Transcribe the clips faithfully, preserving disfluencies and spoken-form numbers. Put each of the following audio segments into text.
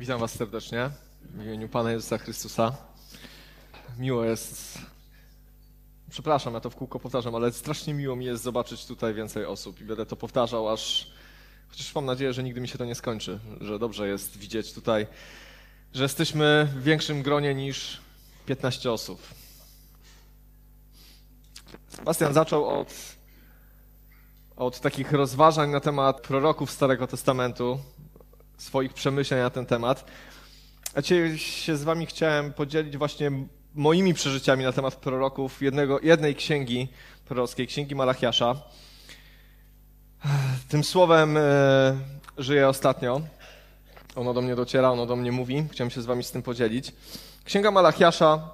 Witam was serdecznie w imieniu Pana Jezusa Chrystusa. Miło jest, przepraszam, ja to w kółko powtarzam, ale strasznie miło mi jest zobaczyć tutaj więcej osób i będę to powtarzał aż, chociaż mam nadzieję, że nigdy mi się to nie skończy, że dobrze jest widzieć tutaj, że jesteśmy w większym gronie niż piętnaście osób. Sebastian zaczął od, od takich rozważań na temat proroków Starego Testamentu, swoich przemyśleń na ten temat. A dzisiaj się z wami chciałem podzielić właśnie moimi przeżyciami na temat proroków jednego, jednej księgi prorockiej, Księgi Malachiasza. Tym słowem e, żyję ostatnio. Ono do mnie dociera, ono do mnie mówi. Chciałem się z wami z tym podzielić. Księga Malachiasza,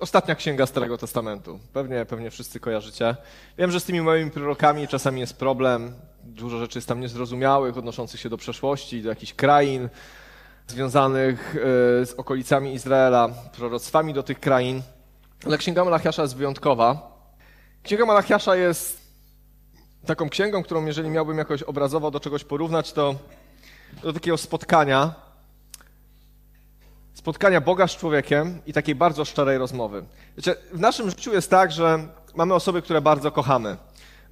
ostatnia księga Starego Testamentu. Pewnie, pewnie wszyscy kojarzycie. Wiem, że z tymi moimi prorokami czasami jest problem. Dużo rzeczy jest tam niezrozumiałych, odnoszących się do przeszłości, do jakichś krain związanych z okolicami Izraela, proroctwami do tych krain. Ale Księga Malachiasza jest wyjątkowa. Księga Malachiasza jest taką księgą, którą jeżeli miałbym jakoś obrazowo do czegoś porównać, to do takiego spotkania, spotkania Boga z człowiekiem i takiej bardzo szczerej rozmowy. Wiecie, w naszym życiu jest tak, że mamy osoby, które bardzo kochamy.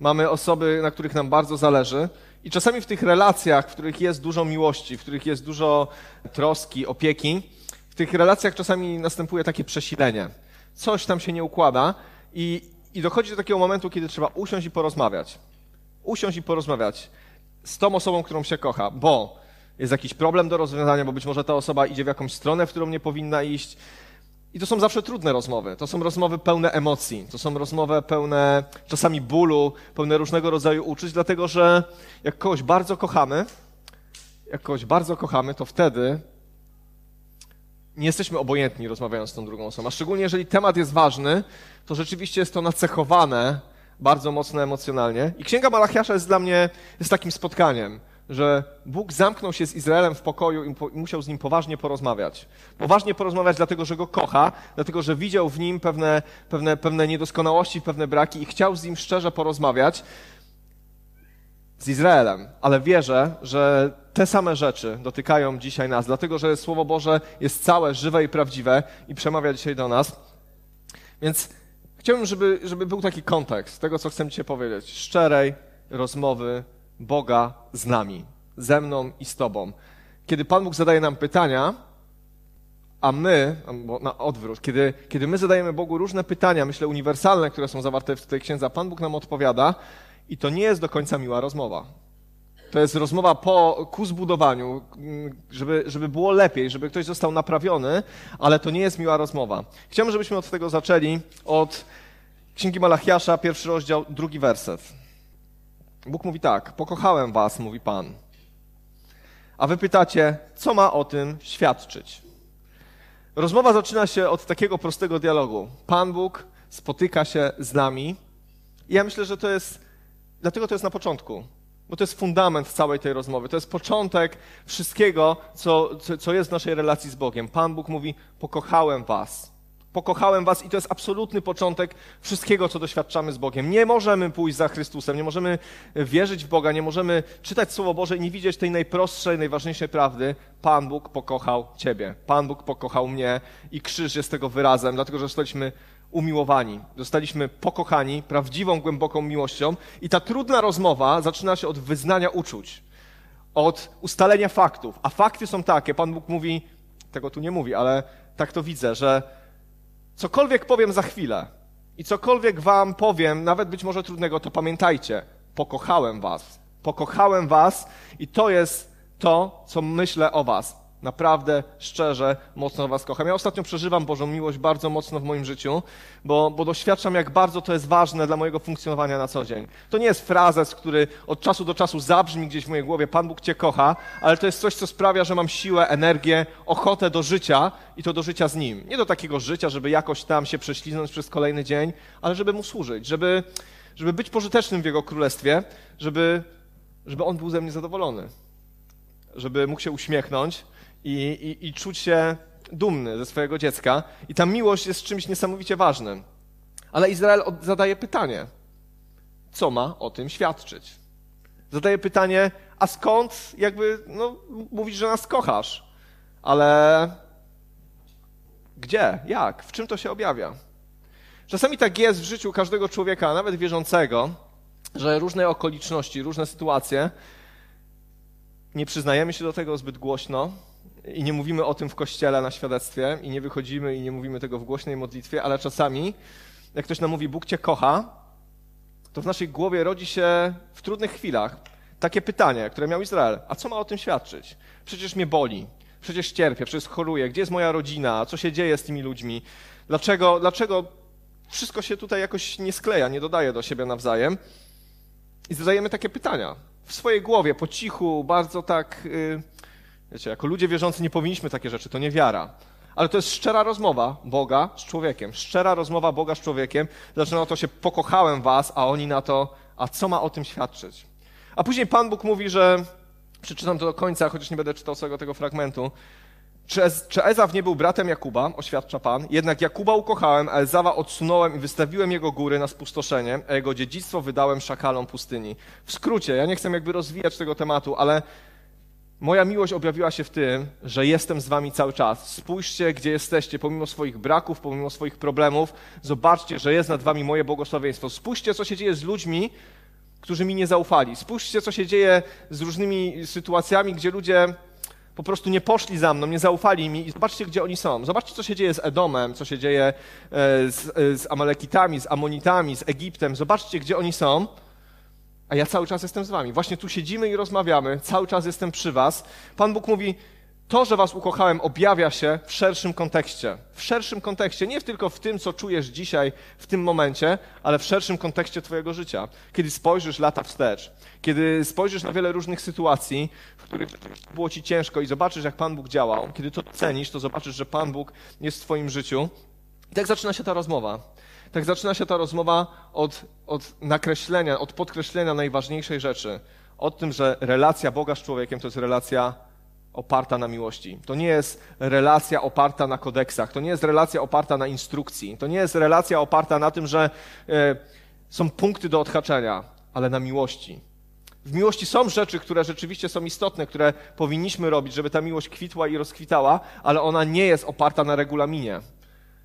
Mamy osoby, na których nam bardzo zależy i czasami w tych relacjach, w których jest dużo miłości, w których jest dużo troski, opieki, w tych relacjach czasami następuje takie przesilenie. Coś tam się nie układa i, i dochodzi do takiego momentu, kiedy trzeba usiąść i porozmawiać. Usiąść i porozmawiać z tą osobą, którą się kocha, bo jest jakiś problem do rozwiązania, bo być może ta osoba idzie w jakąś stronę, w którą nie powinna iść. I to są zawsze trudne rozmowy. To są rozmowy pełne emocji. To są rozmowy pełne czasami bólu, pełne różnego rodzaju uczuć, dlatego że jak kogoś bardzo kochamy, jak kogoś bardzo kochamy, to wtedy nie jesteśmy obojętni rozmawiając z tą drugą osobą. A szczególnie jeżeli temat jest ważny, to rzeczywiście jest to nacechowane bardzo mocno emocjonalnie. I Księga Malachiasza jest dla mnie jest takim spotkaniem, że Bóg zamknął się z Izraelem w pokoju i musiał z nim poważnie porozmawiać. Poważnie porozmawiać dlatego, że go kocha, dlatego, że widział w nim pewne, pewne, pewne niedoskonałości, pewne braki i chciał z nim szczerze porozmawiać z Izraelem. Ale wierzę, że te same rzeczy dotykają dzisiaj nas, dlatego, że Słowo Boże jest całe, żywe i prawdziwe i przemawia dzisiaj do nas. Więc chciałbym, żeby, żeby był taki kontekst tego, co chcę dzisiaj powiedzieć. Szczerej rozmowy Boga z nami, ze mną i z tobą. Kiedy Pan Bóg zadaje nam pytania, a my, bo na odwrót, kiedy, kiedy my zadajemy Bogu różne pytania, myślę uniwersalne, które są zawarte w tej księdze, Pan Bóg nam odpowiada i to nie jest do końca miła rozmowa. To jest rozmowa po, ku zbudowaniu, żeby, żeby było lepiej, żeby ktoś został naprawiony, ale to nie jest miła rozmowa. Chciałbym, żebyśmy od tego zaczęli, od Księgi Malachiasza, pierwszy rozdział, drugi werset. Bóg mówi tak, pokochałem was, mówi Pan. A wy pytacie, co ma o tym świadczyć? Rozmowa zaczyna się od takiego prostego dialogu. Pan Bóg spotyka się z nami i ja myślę, że to jest, dlatego to jest na początku, bo to jest fundament całej tej rozmowy, to jest początek wszystkiego, co, co, co jest w naszej relacji z Bogiem. Pan Bóg mówi, pokochałem was. Pokochałem was i to jest absolutny początek wszystkiego, co doświadczamy z Bogiem. Nie możemy pójść za Chrystusem, nie możemy wierzyć w Boga, nie możemy czytać Słowo Boże i nie widzieć tej najprostszej, najważniejszej prawdy. Pan Bóg pokochał ciebie, Pan Bóg pokochał mnie i krzyż jest tego wyrazem, dlatego że zostaliśmy umiłowani, zostaliśmy pokochani prawdziwą, głęboką miłością i ta trudna rozmowa zaczyna się od wyznania uczuć, od ustalenia faktów, a fakty są takie, Pan Bóg mówi, tego tu nie mówi, ale tak to widzę, że cokolwiek powiem za chwilę i cokolwiek wam powiem, nawet być może trudnego, to pamiętajcie, pokochałem was, pokochałem was i to jest to, co myślę o was. Naprawdę, szczerze, mocno was kocham. Ja ostatnio przeżywam Bożą miłość bardzo mocno w moim życiu, bo, bo doświadczam, jak bardzo to jest ważne dla mojego funkcjonowania na co dzień. To nie jest frazes, który od czasu do czasu zabrzmi gdzieś w mojej głowie, Pan Bóg cię kocha, ale to jest coś, co sprawia, że mam siłę, energię, ochotę do życia i to do życia z Nim. Nie do takiego życia, żeby jakoś tam się prześliznąć przez kolejny dzień, ale żeby Mu służyć, żeby, żeby być pożytecznym w Jego Królestwie, żeby, żeby On był ze mnie zadowolony, żeby mógł się uśmiechnąć, I, i, i czuć się dumny ze swojego dziecka. I ta miłość jest czymś niesamowicie ważnym. Ale Izrael od, zadaje pytanie, co ma o tym świadczyć? Zadaje pytanie, a skąd jakby, no mówisz, że nas kochasz, ale gdzie, jak, w czym to się objawia? Czasami tak jest w życiu każdego człowieka, nawet wierzącego, że różne okoliczności, różne sytuacje, nie przyznajemy się do tego zbyt głośno i nie mówimy o tym w kościele na świadectwie i nie wychodzimy i nie mówimy tego w głośnej modlitwie, ale czasami, jak ktoś nam mówi, Bóg cię kocha, to w naszej głowie rodzi się w trudnych chwilach takie pytanie, które miał Izrael. A co ma o tym świadczyć? Przecież mnie boli, przecież cierpię, przecież choruję, gdzie jest moja rodzina, co się dzieje z tymi ludźmi? Dlaczego, dlaczego wszystko się tutaj jakoś nie skleja, nie dodaje do siebie nawzajem? I zadajemy takie pytania w swojej głowie, po cichu, bardzo tak, wiecie, jako ludzie wierzący nie powinniśmy takie rzeczy, to nie wiara. Ale to jest szczera rozmowa Boga z człowiekiem. Szczera rozmowa Boga z człowiekiem. Zaczyna to się, pokochałem was, a oni na to, a co ma o tym świadczyć? A później Pan Bóg mówi, że, przeczytam to do końca, chociaż nie będę czytał całego tego fragmentu, czy, czy Ezaw nie był bratem Jakuba, oświadcza Pan, jednak Jakuba ukochałem, a Ezawa odsunąłem i wystawiłem jego góry na spustoszenie, a jego dziedzictwo wydałem szakalom pustyni. W skrócie, ja nie chcę jakby rozwijać tego tematu, ale moja miłość objawiła się w tym, że jestem z wami cały czas. Spójrzcie, gdzie jesteście, pomimo swoich braków, pomimo swoich problemów. Zobaczcie, że jest nad wami moje błogosławieństwo. Spójrzcie, co się dzieje z ludźmi, którzy mi nie zaufali. Spójrzcie, co się dzieje z różnymi sytuacjami, gdzie ludzie po prostu nie poszli za mną, nie zaufali mi i zobaczcie, gdzie oni są. Zobaczcie, co się dzieje z Edomem, co się dzieje z, z Amalekitami, z Amonitami, z Egiptem. Zobaczcie, gdzie oni są. A ja cały czas jestem z wami. Właśnie tu siedzimy i rozmawiamy, cały czas jestem przy was. Pan Bóg mówi, to, że was ukochałem, objawia się w szerszym kontekście. W szerszym kontekście, nie tylko w tym, co czujesz dzisiaj, w tym momencie, ale w szerszym kontekście twojego życia. Kiedy spojrzysz lata wstecz, kiedy spojrzysz na wiele różnych sytuacji, w których było ci ciężko i zobaczysz, jak Pan Bóg działał, kiedy to cenisz, to zobaczysz, że Pan Bóg jest w twoim życiu. I tak zaczyna się ta rozmowa. Tak zaczyna się ta rozmowa od, od nakreślenia, od podkreślenia najważniejszej rzeczy. O tym, że relacja Boga z człowiekiem to jest relacja oparta na miłości. To nie jest relacja oparta na kodeksach. To nie jest relacja oparta na instrukcji. To nie jest relacja oparta na tym, że y, są punkty do odhaczenia, ale na miłości. W miłości są rzeczy, które rzeczywiście są istotne, które powinniśmy robić, żeby ta miłość kwitła i rozkwitała, ale ona nie jest oparta na regulaminie.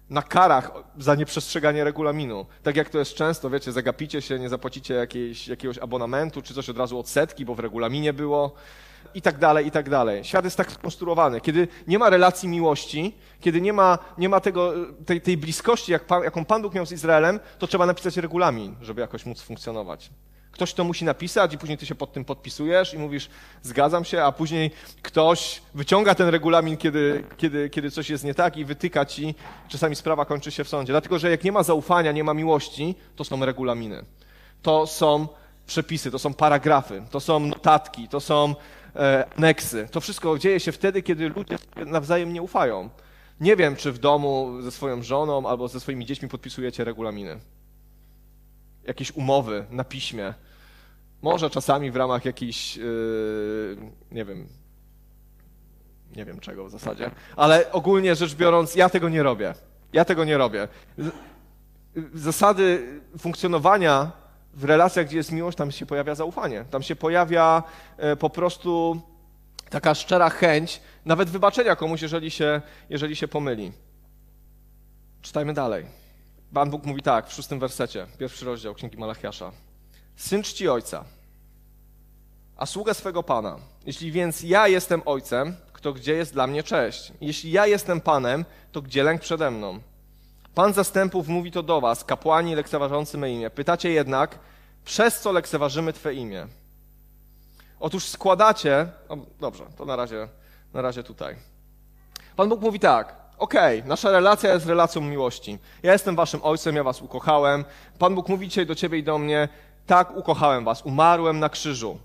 Na karach za nieprzestrzeganie regulaminu. Tak jak to jest często, wiecie, zagapicie się, nie zapłacicie jakiejś, jakiegoś abonamentu, czy coś od razu odsetki, bo w regulaminie było i tak dalej, i tak dalej. Świat jest tak skonstruowany. Kiedy nie ma relacji miłości, kiedy nie ma, nie ma tego, tej, tej bliskości, jak pan, jaką Pan Bóg miał z Izraelem, to trzeba napisać regulamin, żeby jakoś móc funkcjonować. Ktoś to musi napisać i później ty się pod tym podpisujesz i mówisz, zgadzam się, a później ktoś wyciąga ten regulamin, kiedy, kiedy, kiedy coś jest nie tak i wytyka ci. Czasami sprawa kończy się w sądzie. Dlatego, że jak nie ma zaufania, nie ma miłości, to są regulaminy. To są przepisy, to są paragrafy, to są notatki, to są e, aneksy. To wszystko dzieje się wtedy, kiedy ludzie nawzajem nie ufają. Nie wiem, czy w domu ze swoją żoną albo ze swoimi dziećmi podpisujecie regulaminy. Jakieś umowy na piśmie. Może czasami w ramach jakichś, yy, nie wiem, nie wiem czego w zasadzie, ale ogólnie rzecz biorąc, ja tego nie robię. Ja tego nie robię. Zasady funkcjonowania w relacjach, gdzie jest miłość, tam się pojawia zaufanie. Tam się pojawia po prostu taka szczera chęć nawet wybaczenia komuś, jeżeli się, jeżeli się pomyli. Czytajmy dalej. Pan Bóg mówi tak, w szóstym wersecie, pierwszy rozdział Księgi Malachiasza. Syn czci ojca, a sługa swego Pana. Jeśli więc ja jestem ojcem, to gdzie jest dla mnie cześć? Jeśli ja jestem Panem, to gdzie lęk przede mną? Pan zastępów mówi to do was, kapłani lekceważący me imię. Pytacie jednak, przez co lekceważymy Twe imię? Otóż składacie... O, dobrze, to na razie, na razie tutaj. Pan Bóg mówi tak. Okej, okay, nasza relacja jest relacją miłości. Ja jestem waszym ojcem, ja was ukochałem. Pan Bóg mówi dzisiaj do ciebie i do mnie, tak, ukochałem was, umarłem na krzyżu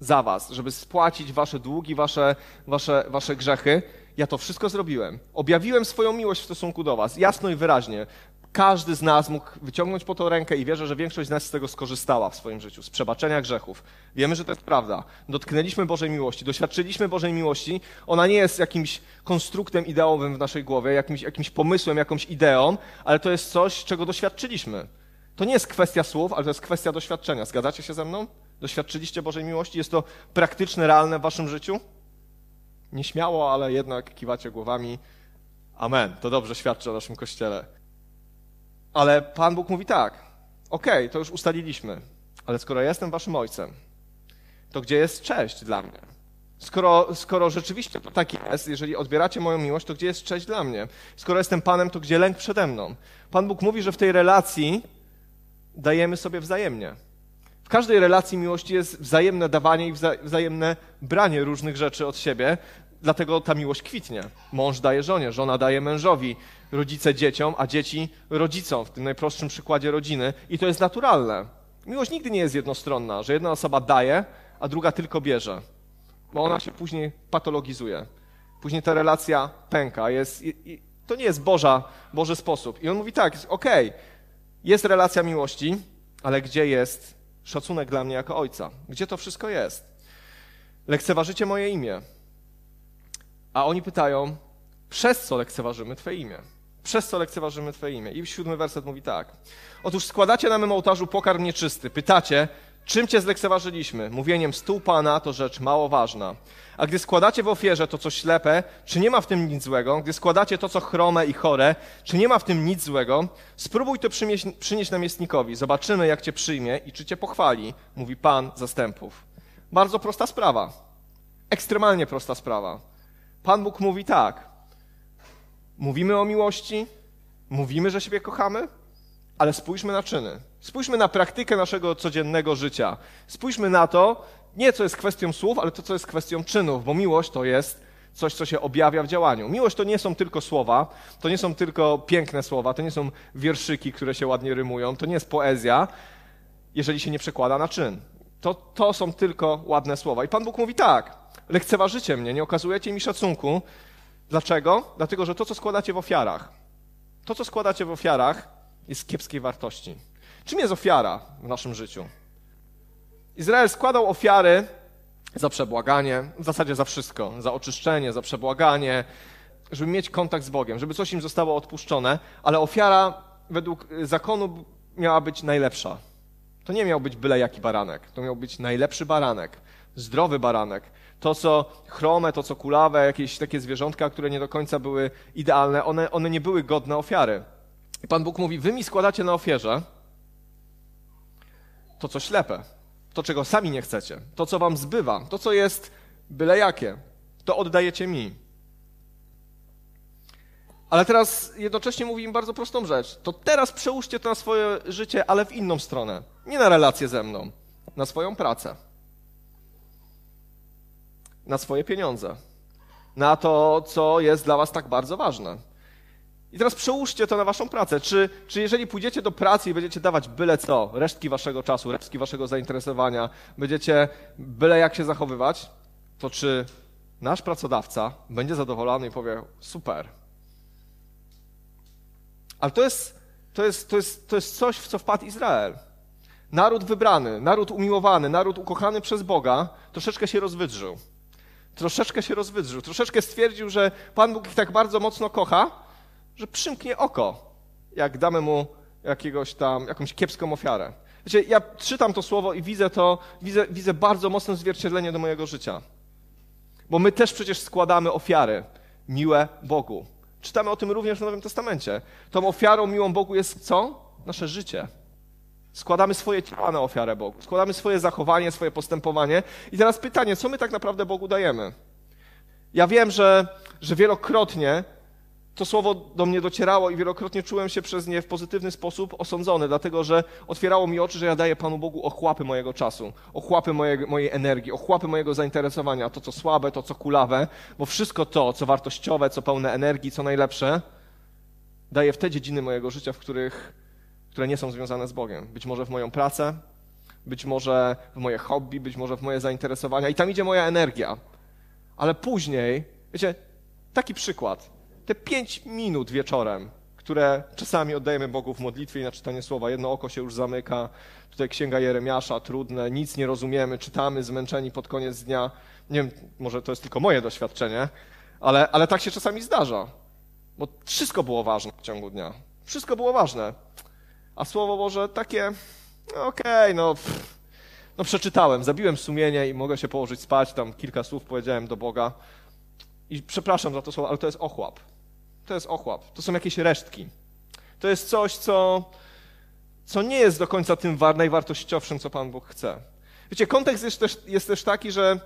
za was, żeby spłacić wasze długi, wasze, wasze, wasze grzechy. Ja to wszystko zrobiłem. Objawiłem swoją miłość w stosunku do was, jasno i wyraźnie. Każdy z nas mógł wyciągnąć po to rękę i wierzę, że większość z nas z tego skorzystała w swoim życiu, z przebaczenia grzechów. Wiemy, że to jest prawda. Dotknęliśmy Bożej miłości, doświadczyliśmy Bożej miłości. Ona nie jest jakimś konstruktem ideowym w naszej głowie, jakimś, jakimś pomysłem, jakąś ideą, ale to jest coś, czego doświadczyliśmy. To nie jest kwestia słów, ale to jest kwestia doświadczenia. Zgadzacie się ze mną? Doświadczyliście Bożej miłości? Jest to praktyczne, realne w waszym życiu? Nieśmiało, ale jednak kiwacie głowami. Amen, to dobrze świadczy o naszym Kościele. Ale Pan Bóg mówi tak, okej, okay, to już ustaliliśmy, ale skoro jestem waszym ojcem, to gdzie jest cześć dla mnie? Skoro, skoro rzeczywiście to tak jest, jeżeli odbieracie moją miłość, to gdzie jest cześć dla mnie? Skoro jestem Panem, to gdzie lęk przede mną? Pan Bóg mówi, że w tej relacji dajemy sobie wzajemnie. W każdej relacji miłości jest wzajemne dawanie i wzajemne branie różnych rzeczy od siebie, dlatego ta miłość kwitnie. Mąż daje żonie, żona daje mężowi, rodzice dzieciom, a dzieci rodzicom, w tym najprostszym przykładzie rodziny. I to jest naturalne. Miłość nigdy nie jest jednostronna, że jedna osoba daje, a druga tylko bierze, bo ona się później patologizuje. Później ta relacja pęka. Jest, i, i to nie jest Boża, Boży sposób. I on mówi tak, okej, okay, jest relacja miłości, ale gdzie jest szacunek dla mnie jako ojca? Gdzie to wszystko jest? Lekceważycie moje imię. A oni pytają, przez co lekceważymy Twe imię? Przez co lekceważymy Twe imię? I siódmy werset mówi tak. Otóż składacie na mym ołtarzu pokarm nieczysty. Pytacie, czym Cię zlekceważyliśmy? Mówieniem stół Pana to rzecz mało ważna. A gdy składacie w ofierze to, co ślepe, czy nie ma w tym nic złego? Gdy składacie to, co chrome i chore, czy nie ma w tym nic złego? Spróbuj to przynieść, przynieść namiestnikowi. Zobaczymy, jak Cię przyjmie i czy Cię pochwali, mówi Pan zastępów. Bardzo prosta sprawa. Ekstremalnie prosta sprawa. Pan Bóg mówi tak. Mówimy o miłości, mówimy, że siebie kochamy, ale spójrzmy na czyny. Spójrzmy na praktykę naszego codziennego życia. Spójrzmy na to, nie co jest kwestią słów, ale to, co jest kwestią czynów, bo miłość to jest coś, co się objawia w działaniu. Miłość to nie są tylko słowa, to nie są tylko piękne słowa, to nie są wierszyki, które się ładnie rymują, to nie jest poezja, jeżeli się nie przekłada na czyn. To, to są tylko ładne słowa. I Pan Bóg mówi tak, lekceważycie mnie, nie okazujecie mi szacunku. Dlaczego? Dlatego, że to, co składacie w ofiarach, to, co składacie w ofiarach, jest kiepskiej wartości. Czym jest ofiara w naszym życiu? Izrael składał ofiary za przebłaganie, w zasadzie za wszystko, za oczyszczenie, za przebłaganie, żeby mieć kontakt z Bogiem, żeby coś im zostało odpuszczone, ale ofiara według zakonu miała być najlepsza. To nie miał być byle jaki baranek, to miał być najlepszy baranek, zdrowy baranek. To, co chrome, to, co kulawe, jakieś takie zwierzątka, które nie do końca były idealne, one, one nie były godne ofiary. I Pan Bóg mówi, wy mi składacie na ofierze to, co ślepe, to, czego sami nie chcecie, to, co wam zbywa, to, co jest byle jakie, to oddajecie mi. Ale teraz jednocześnie mówi im bardzo prostą rzecz. To teraz przełóżcie to na swoje życie, ale w inną stronę. Nie na relację ze mną, na swoją pracę, na swoje pieniądze, na to, co jest dla was tak bardzo ważne. I teraz przełóżcie to na waszą pracę. Czy, czy jeżeli pójdziecie do pracy i będziecie dawać byle co, resztki waszego czasu, resztki waszego zainteresowania, będziecie byle jak się zachowywać, to czy nasz pracodawca będzie zadowolony i powie super. Ale to jest, to jest, to jest, to jest coś, w co wpadł Izrael. Naród wybrany, naród umiłowany, naród ukochany przez Boga troszeczkę się rozwydrzył. Troszeczkę się rozwydrzył, troszeczkę stwierdził, że Pan Bóg ich tak bardzo mocno kocha, że przymknie oko, jak damy mu jakiegoś tam, jakąś kiepską ofiarę. Wiecie, ja czytam to słowo i widzę to, widzę, widzę bardzo mocne zwierciedlenie do mojego życia. Bo my też przecież składamy ofiary miłe Bogu. Czytamy o tym również w Nowym Testamencie. Tą ofiarą miłą Bogu jest co? Nasze życie. Składamy swoje ciała na ofiarę Bogu. Składamy swoje zachowanie, swoje postępowanie. I teraz pytanie, co my tak naprawdę Bogu dajemy? Ja wiem, że, że wielokrotnie to słowo do mnie docierało i wielokrotnie czułem się przez nie w pozytywny sposób osądzony, dlatego że otwierało mi oczy, że ja daję Panu Bogu ochłapy mojego czasu, ochłapy mojej, mojej energii, ochłapy mojego zainteresowania, to co słabe, to co kulawe, bo wszystko to, co wartościowe, co pełne energii, co najlepsze, daję w te dziedziny mojego życia, w których, które nie są związane z Bogiem. Być może w moją pracę, być może w moje hobby, być może w moje zainteresowania i tam idzie moja energia. Ale później, wiecie, taki przykład. Te pięć minut wieczorem, które czasami oddajemy Bogu w modlitwie i na czytanie słowa. Jedno oko się już zamyka, tutaj Księga Jeremiasza, trudne, nic nie rozumiemy, czytamy zmęczeni pod koniec dnia. Nie wiem, może to jest tylko moje doświadczenie, ale, ale tak się czasami zdarza, bo wszystko było ważne w ciągu dnia. Wszystko było ważne, a Słowo Boże takie, no okej, okay, no pff, No przeczytałem, zabiłem sumienie i mogę się położyć spać, tam kilka słów powiedziałem do Boga i przepraszam za to słowo, ale to jest ochłap. To jest ochłap, to są jakieś resztki. To jest coś, co, co nie jest do końca tym najwartościowszym, co Pan Bóg chce. Wiecie, kontekst jest też, jest też taki, że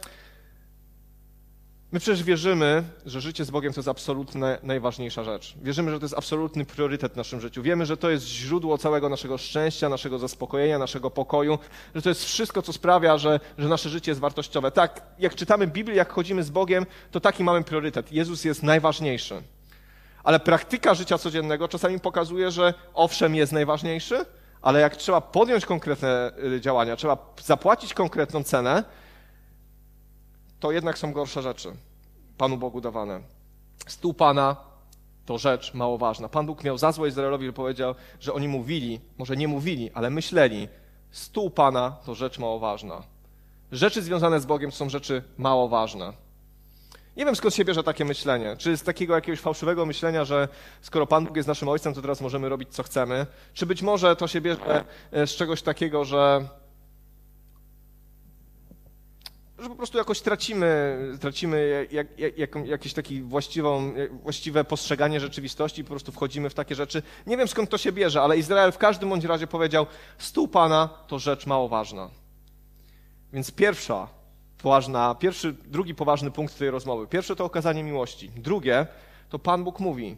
my przecież wierzymy, że życie z Bogiem to jest absolutnie najważniejsza rzecz. Wierzymy, że to jest absolutny priorytet w naszym życiu. Wiemy, że to jest źródło całego naszego szczęścia, naszego zaspokojenia, naszego pokoju, że to jest wszystko, co sprawia, że, że nasze życie jest wartościowe. Tak, jak czytamy Biblię, jak chodzimy z Bogiem, to taki mamy priorytet. Jezus jest najważniejszy. Ale praktyka życia codziennego czasami pokazuje, że owszem jest najważniejszy, ale jak trzeba podjąć konkretne działania, trzeba zapłacić konkretną cenę, to jednak są gorsze rzeczy Panu Bogu dawane. Stół Pana to rzecz mało ważna. Pan Bóg miał za złe Izraelowi, że powiedział, że oni mówili, może nie mówili, ale myśleli, stół Pana to rzecz mało ważna. Rzeczy związane z Bogiem są rzeczy mało ważne. Nie wiem, skąd się bierze takie myślenie. Czy z takiego jakiegoś fałszywego myślenia, że skoro Pan Bóg jest naszym Ojcem, to teraz możemy robić, co chcemy? Czy być może to się bierze z czegoś takiego, że, że po prostu jakoś tracimy, tracimy jak, jak, jak, jakieś takie właściwą, właściwe postrzeganie rzeczywistości i po prostu wchodzimy w takie rzeczy? Nie wiem, skąd to się bierze, ale Izrael w każdym bądź razie powiedział, stół Pana to rzecz mało ważna. Więc pierwsza Poważna, pierwszy, drugi poważny punkt tej rozmowy. Pierwsze to okazanie miłości. Drugie to Pan Bóg mówi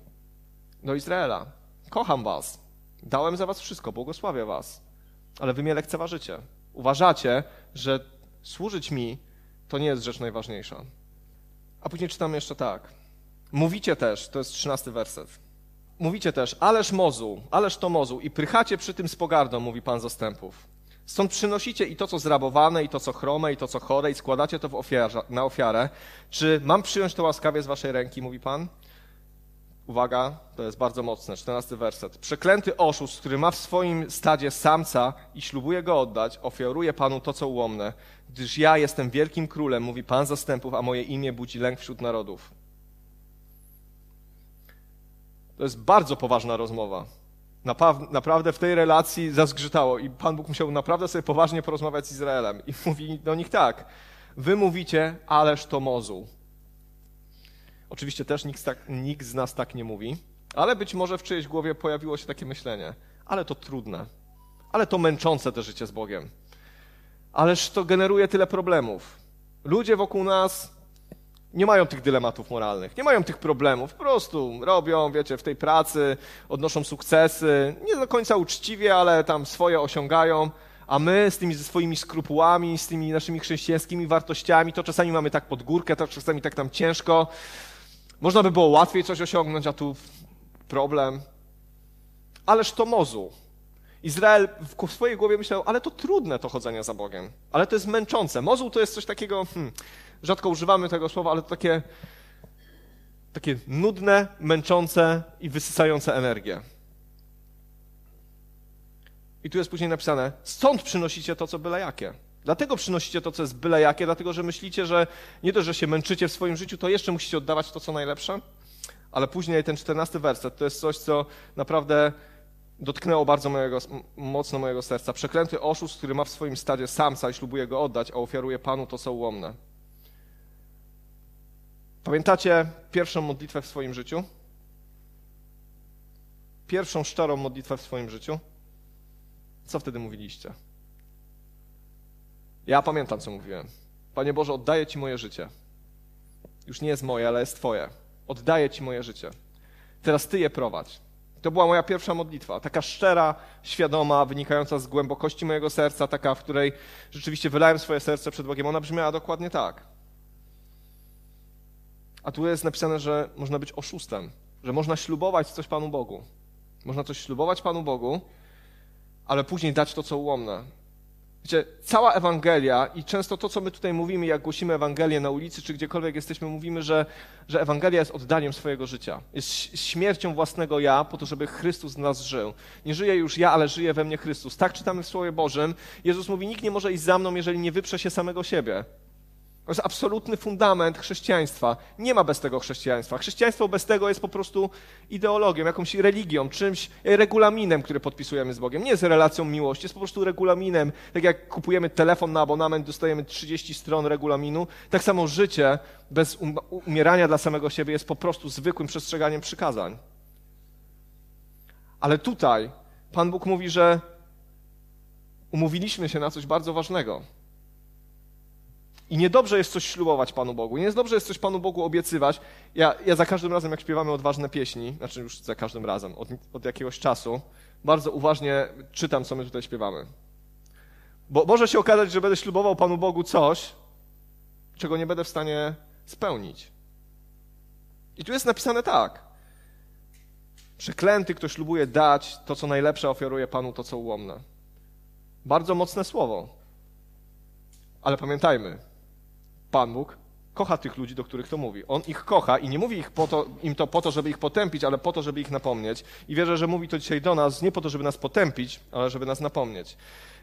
do Izraela, kocham was, dałem za was wszystko, błogosławię was, ale wy mnie lekceważycie. Uważacie, że służyć mi to nie jest rzecz najważniejsza. A później czytamy jeszcze tak. Mówicie też, to jest trzynasty werset, mówicie też, ależ mozu, ależ to mozu i prychacie przy tym z pogardą, mówi Pan Zastępów. Stąd przynosicie i to, co zrabowane, i to, co chrome, i to, co chore, i składacie to w ofierze, na ofiarę. Czy mam przyjąć to łaskawie z waszej ręki, mówi Pan? Uwaga, to jest bardzo mocne, czternasty werset. Przeklęty oszust, który ma w swoim stadzie samca i ślubuje go oddać, ofiaruje Panu to, co ułomne, gdyż ja jestem wielkim królem, mówi Pan Zastępów, a moje imię budzi lęk wśród narodów. To jest bardzo poważna rozmowa. Naprawdę w tej relacji zazgrzytało i Pan Bóg musiał naprawdę sobie poważnie porozmawiać z Izraelem i mówi do nich tak, wy mówicie, ależ to mozu. Oczywiście też nikt, tak, nikt z nas tak nie mówi, ale być może w czyjejś głowie pojawiło się takie myślenie, ale to trudne, ale to męczące to życie z Bogiem, ależ to generuje tyle problemów. Ludzie wokół nas nie mają tych dylematów moralnych, nie mają tych problemów, po prostu robią, wiecie, w tej pracy, odnoszą sukcesy, nie do końca uczciwie, ale tam swoje osiągają, a my z tymi ze swoimi skrupułami, z tymi naszymi chrześcijańskimi wartościami, to czasami mamy tak pod górkę, to czasami tak tam ciężko, można by było łatwiej coś osiągnąć, a tu problem. Ależ to mozu. Izrael w swojej głowie myślał, ale to trudne to chodzenie za Bogiem, ale to jest męczące. Mozu to jest coś takiego, hmm, rzadko używamy tego słowa, ale to takie, takie nudne, męczące i wysysające energię. I tu jest później napisane, stąd przynosicie to, co byle jakie. Dlatego przynosicie to, co jest byle jakie, dlatego że myślicie, że nie dość, że się męczycie w swoim życiu, to jeszcze musicie oddawać to, co najlepsze. Ale później ten czternasty werset to jest coś, co naprawdę dotknęło bardzo mojego, mocno mojego serca. Przeklęty oszust, który ma w swoim stadzie samca i ślubuje go oddać, a ofiaruje Panu to, co ułomne. Pamiętacie pierwszą modlitwę w swoim życiu? Pierwszą szczerą modlitwę w swoim życiu? Co wtedy mówiliście? Ja pamiętam, co mówiłem. Panie Boże, oddaję Ci moje życie. Już nie jest moje, ale jest Twoje. Oddaję Ci moje życie. Teraz Ty je prowadź. To była moja pierwsza modlitwa, taka szczera, świadoma, wynikająca z głębokości mojego serca, taka, w której rzeczywiście wylałem swoje serce przed Bogiem. Ona brzmiała dokładnie tak. A tu jest napisane, że można być oszustem, że można ślubować coś Panu Bogu. Można coś ślubować Panu Bogu, ale później dać to, co ułomne. Wiecie, cała Ewangelia i często to, co my tutaj mówimy, jak głosimy Ewangelię na ulicy czy gdziekolwiek jesteśmy, mówimy, że, że Ewangelia jest oddaniem swojego życia. Jest śmiercią własnego ja po to, żeby Chrystus w nas żył. Nie żyje już ja, ale żyje we mnie Chrystus. Tak czytamy w Słowie Bożym. Jezus mówi, nikt nie może iść za mną, jeżeli nie wyprze się samego siebie. To jest absolutny fundament chrześcijaństwa. Nie ma bez tego chrześcijaństwa. Chrześcijaństwo bez tego jest po prostu ideologią, jakąś religią, czymś, regulaminem, który podpisujemy z Bogiem. Nie jest relacją miłości, jest po prostu regulaminem. Tak jak kupujemy telefon na abonament, dostajemy trzydzieści stron regulaminu, tak samo życie bez umierania dla samego siebie jest po prostu zwykłym przestrzeganiem przykazań. Ale tutaj Pan Bóg mówi, że umówiliśmy się na coś bardzo ważnego. I niedobrze jest coś ślubować Panu Bogu, niedobrze jest coś Panu Bogu obiecywać. Ja, ja za każdym razem, jak śpiewamy odważne pieśni, znaczy już za każdym razem, od, od jakiegoś czasu, bardzo uważnie czytam, co my tutaj śpiewamy. Bo może się okazać, że będę ślubował Panu Bogu coś, czego nie będę w stanie spełnić. I tu jest napisane tak. Przeklęty, kto ślubuje dać to, co najlepsze, ofiaruje Panu to, co ułomne. Bardzo mocne słowo. Ale pamiętajmy, Pan Bóg kocha tych ludzi, do których to mówi. On ich kocha i nie mówi ich po to, im to po to, żeby ich potępić, ale po to, żeby ich napomnieć. I wierzę, że mówi to dzisiaj do nas nie po to, żeby nas potępić, ale żeby nas napomnieć.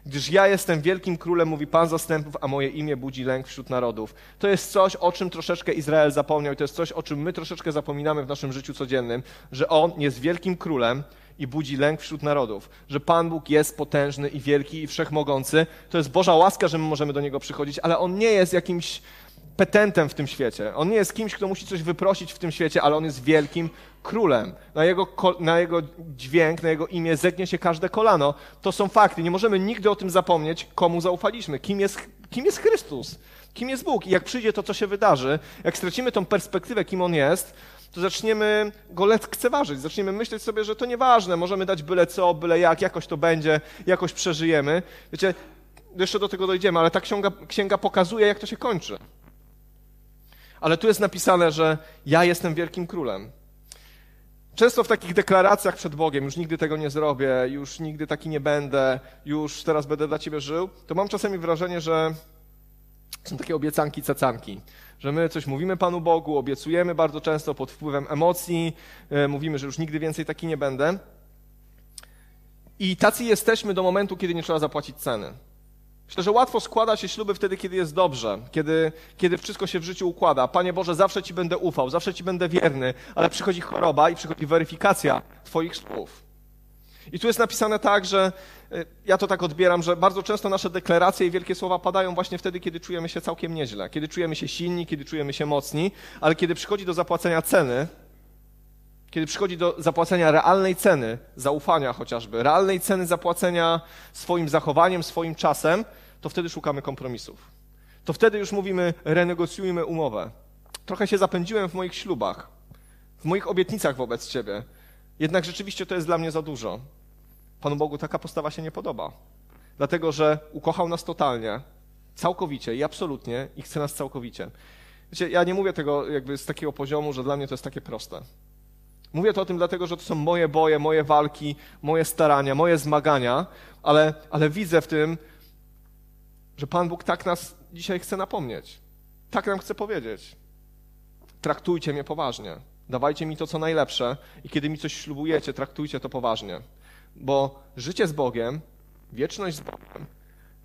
Gdyż ja jestem wielkim królem, mówi Pan zastępów, a moje imię budzi lęk wśród narodów. To jest coś, o czym troszeczkę Izrael zapomniał i to jest coś, o czym my troszeczkę zapominamy w naszym życiu codziennym, że On jest wielkim królem i budzi lęk wśród narodów, że Pan Bóg jest potężny i wielki i wszechmogący. To jest Boża łaska, że my możemy do Niego przychodzić, ale On nie jest jakimś petentem w tym świecie. On nie jest kimś, kto musi coś wyprosić w tym świecie, ale On jest wielkim królem. Na jego, na jego dźwięk, na Jego imię zegnie się każde kolano. To są fakty. Nie możemy nigdy o tym zapomnieć, komu zaufaliśmy, kim jest, kim jest Chrystus, kim jest Bóg. I jak przyjdzie to, co się wydarzy, jak stracimy tą perspektywę, kim On jest, to zaczniemy go lekceważyć, zaczniemy myśleć sobie, że to nieważne, możemy dać byle co, byle jak, jakoś to będzie, jakoś przeżyjemy. Wiecie, jeszcze do tego dojdziemy, ale ta księga, księga pokazuje, jak to się kończy. Ale tu jest napisane, że ja jestem wielkim królem. Często w takich deklaracjach przed Bogiem, już nigdy tego nie zrobię, już nigdy taki nie będę, już teraz będę dla Ciebie żył, to mam czasami wrażenie, że są takie obiecanki, cacanki, że my coś mówimy Panu Bogu, obiecujemy bardzo często pod wpływem emocji, yy, mówimy, że już nigdy więcej taki nie będę. I tacy jesteśmy do momentu, kiedy nie trzeba zapłacić ceny. Myślę, że łatwo składa się śluby wtedy, kiedy jest dobrze, kiedy, kiedy wszystko się w życiu układa. Panie Boże, zawsze Ci będę ufał, zawsze Ci będę wierny, ale przychodzi choroba i przychodzi weryfikacja Twoich słów. I tu jest napisane tak, że ja to tak odbieram, że bardzo często nasze deklaracje i wielkie słowa padają właśnie wtedy, kiedy czujemy się całkiem nieźle, kiedy czujemy się silni, kiedy czujemy się mocni, ale kiedy przychodzi do zapłacenia ceny, kiedy przychodzi do zapłacenia realnej ceny, zaufania chociażby, realnej ceny zapłacenia swoim zachowaniem, swoim czasem, to wtedy szukamy kompromisów. To wtedy już mówimy, renegocjujmy umowę. Trochę się zapędziłem w moich ślubach, w moich obietnicach wobec Ciebie. Jednak rzeczywiście to jest dla mnie za dużo. Panu Bogu taka postawa się nie podoba. Dlatego, że ukochał nas totalnie, całkowicie i absolutnie i chce nas całkowicie. Wiecie, ja nie mówię tego jakby z takiego poziomu, że dla mnie to jest takie proste. Mówię to o tym dlatego, że to są moje boje, moje walki, moje starania, moje zmagania, ale, ale widzę w tym, że Pan Bóg tak nas dzisiaj chce napomnieć. Tak nam chce powiedzieć. Traktujcie mnie poważnie. Dawajcie mi to, co najlepsze i kiedy mi coś ślubujecie, traktujcie to poważnie. Bo życie z Bogiem, wieczność z Bogiem,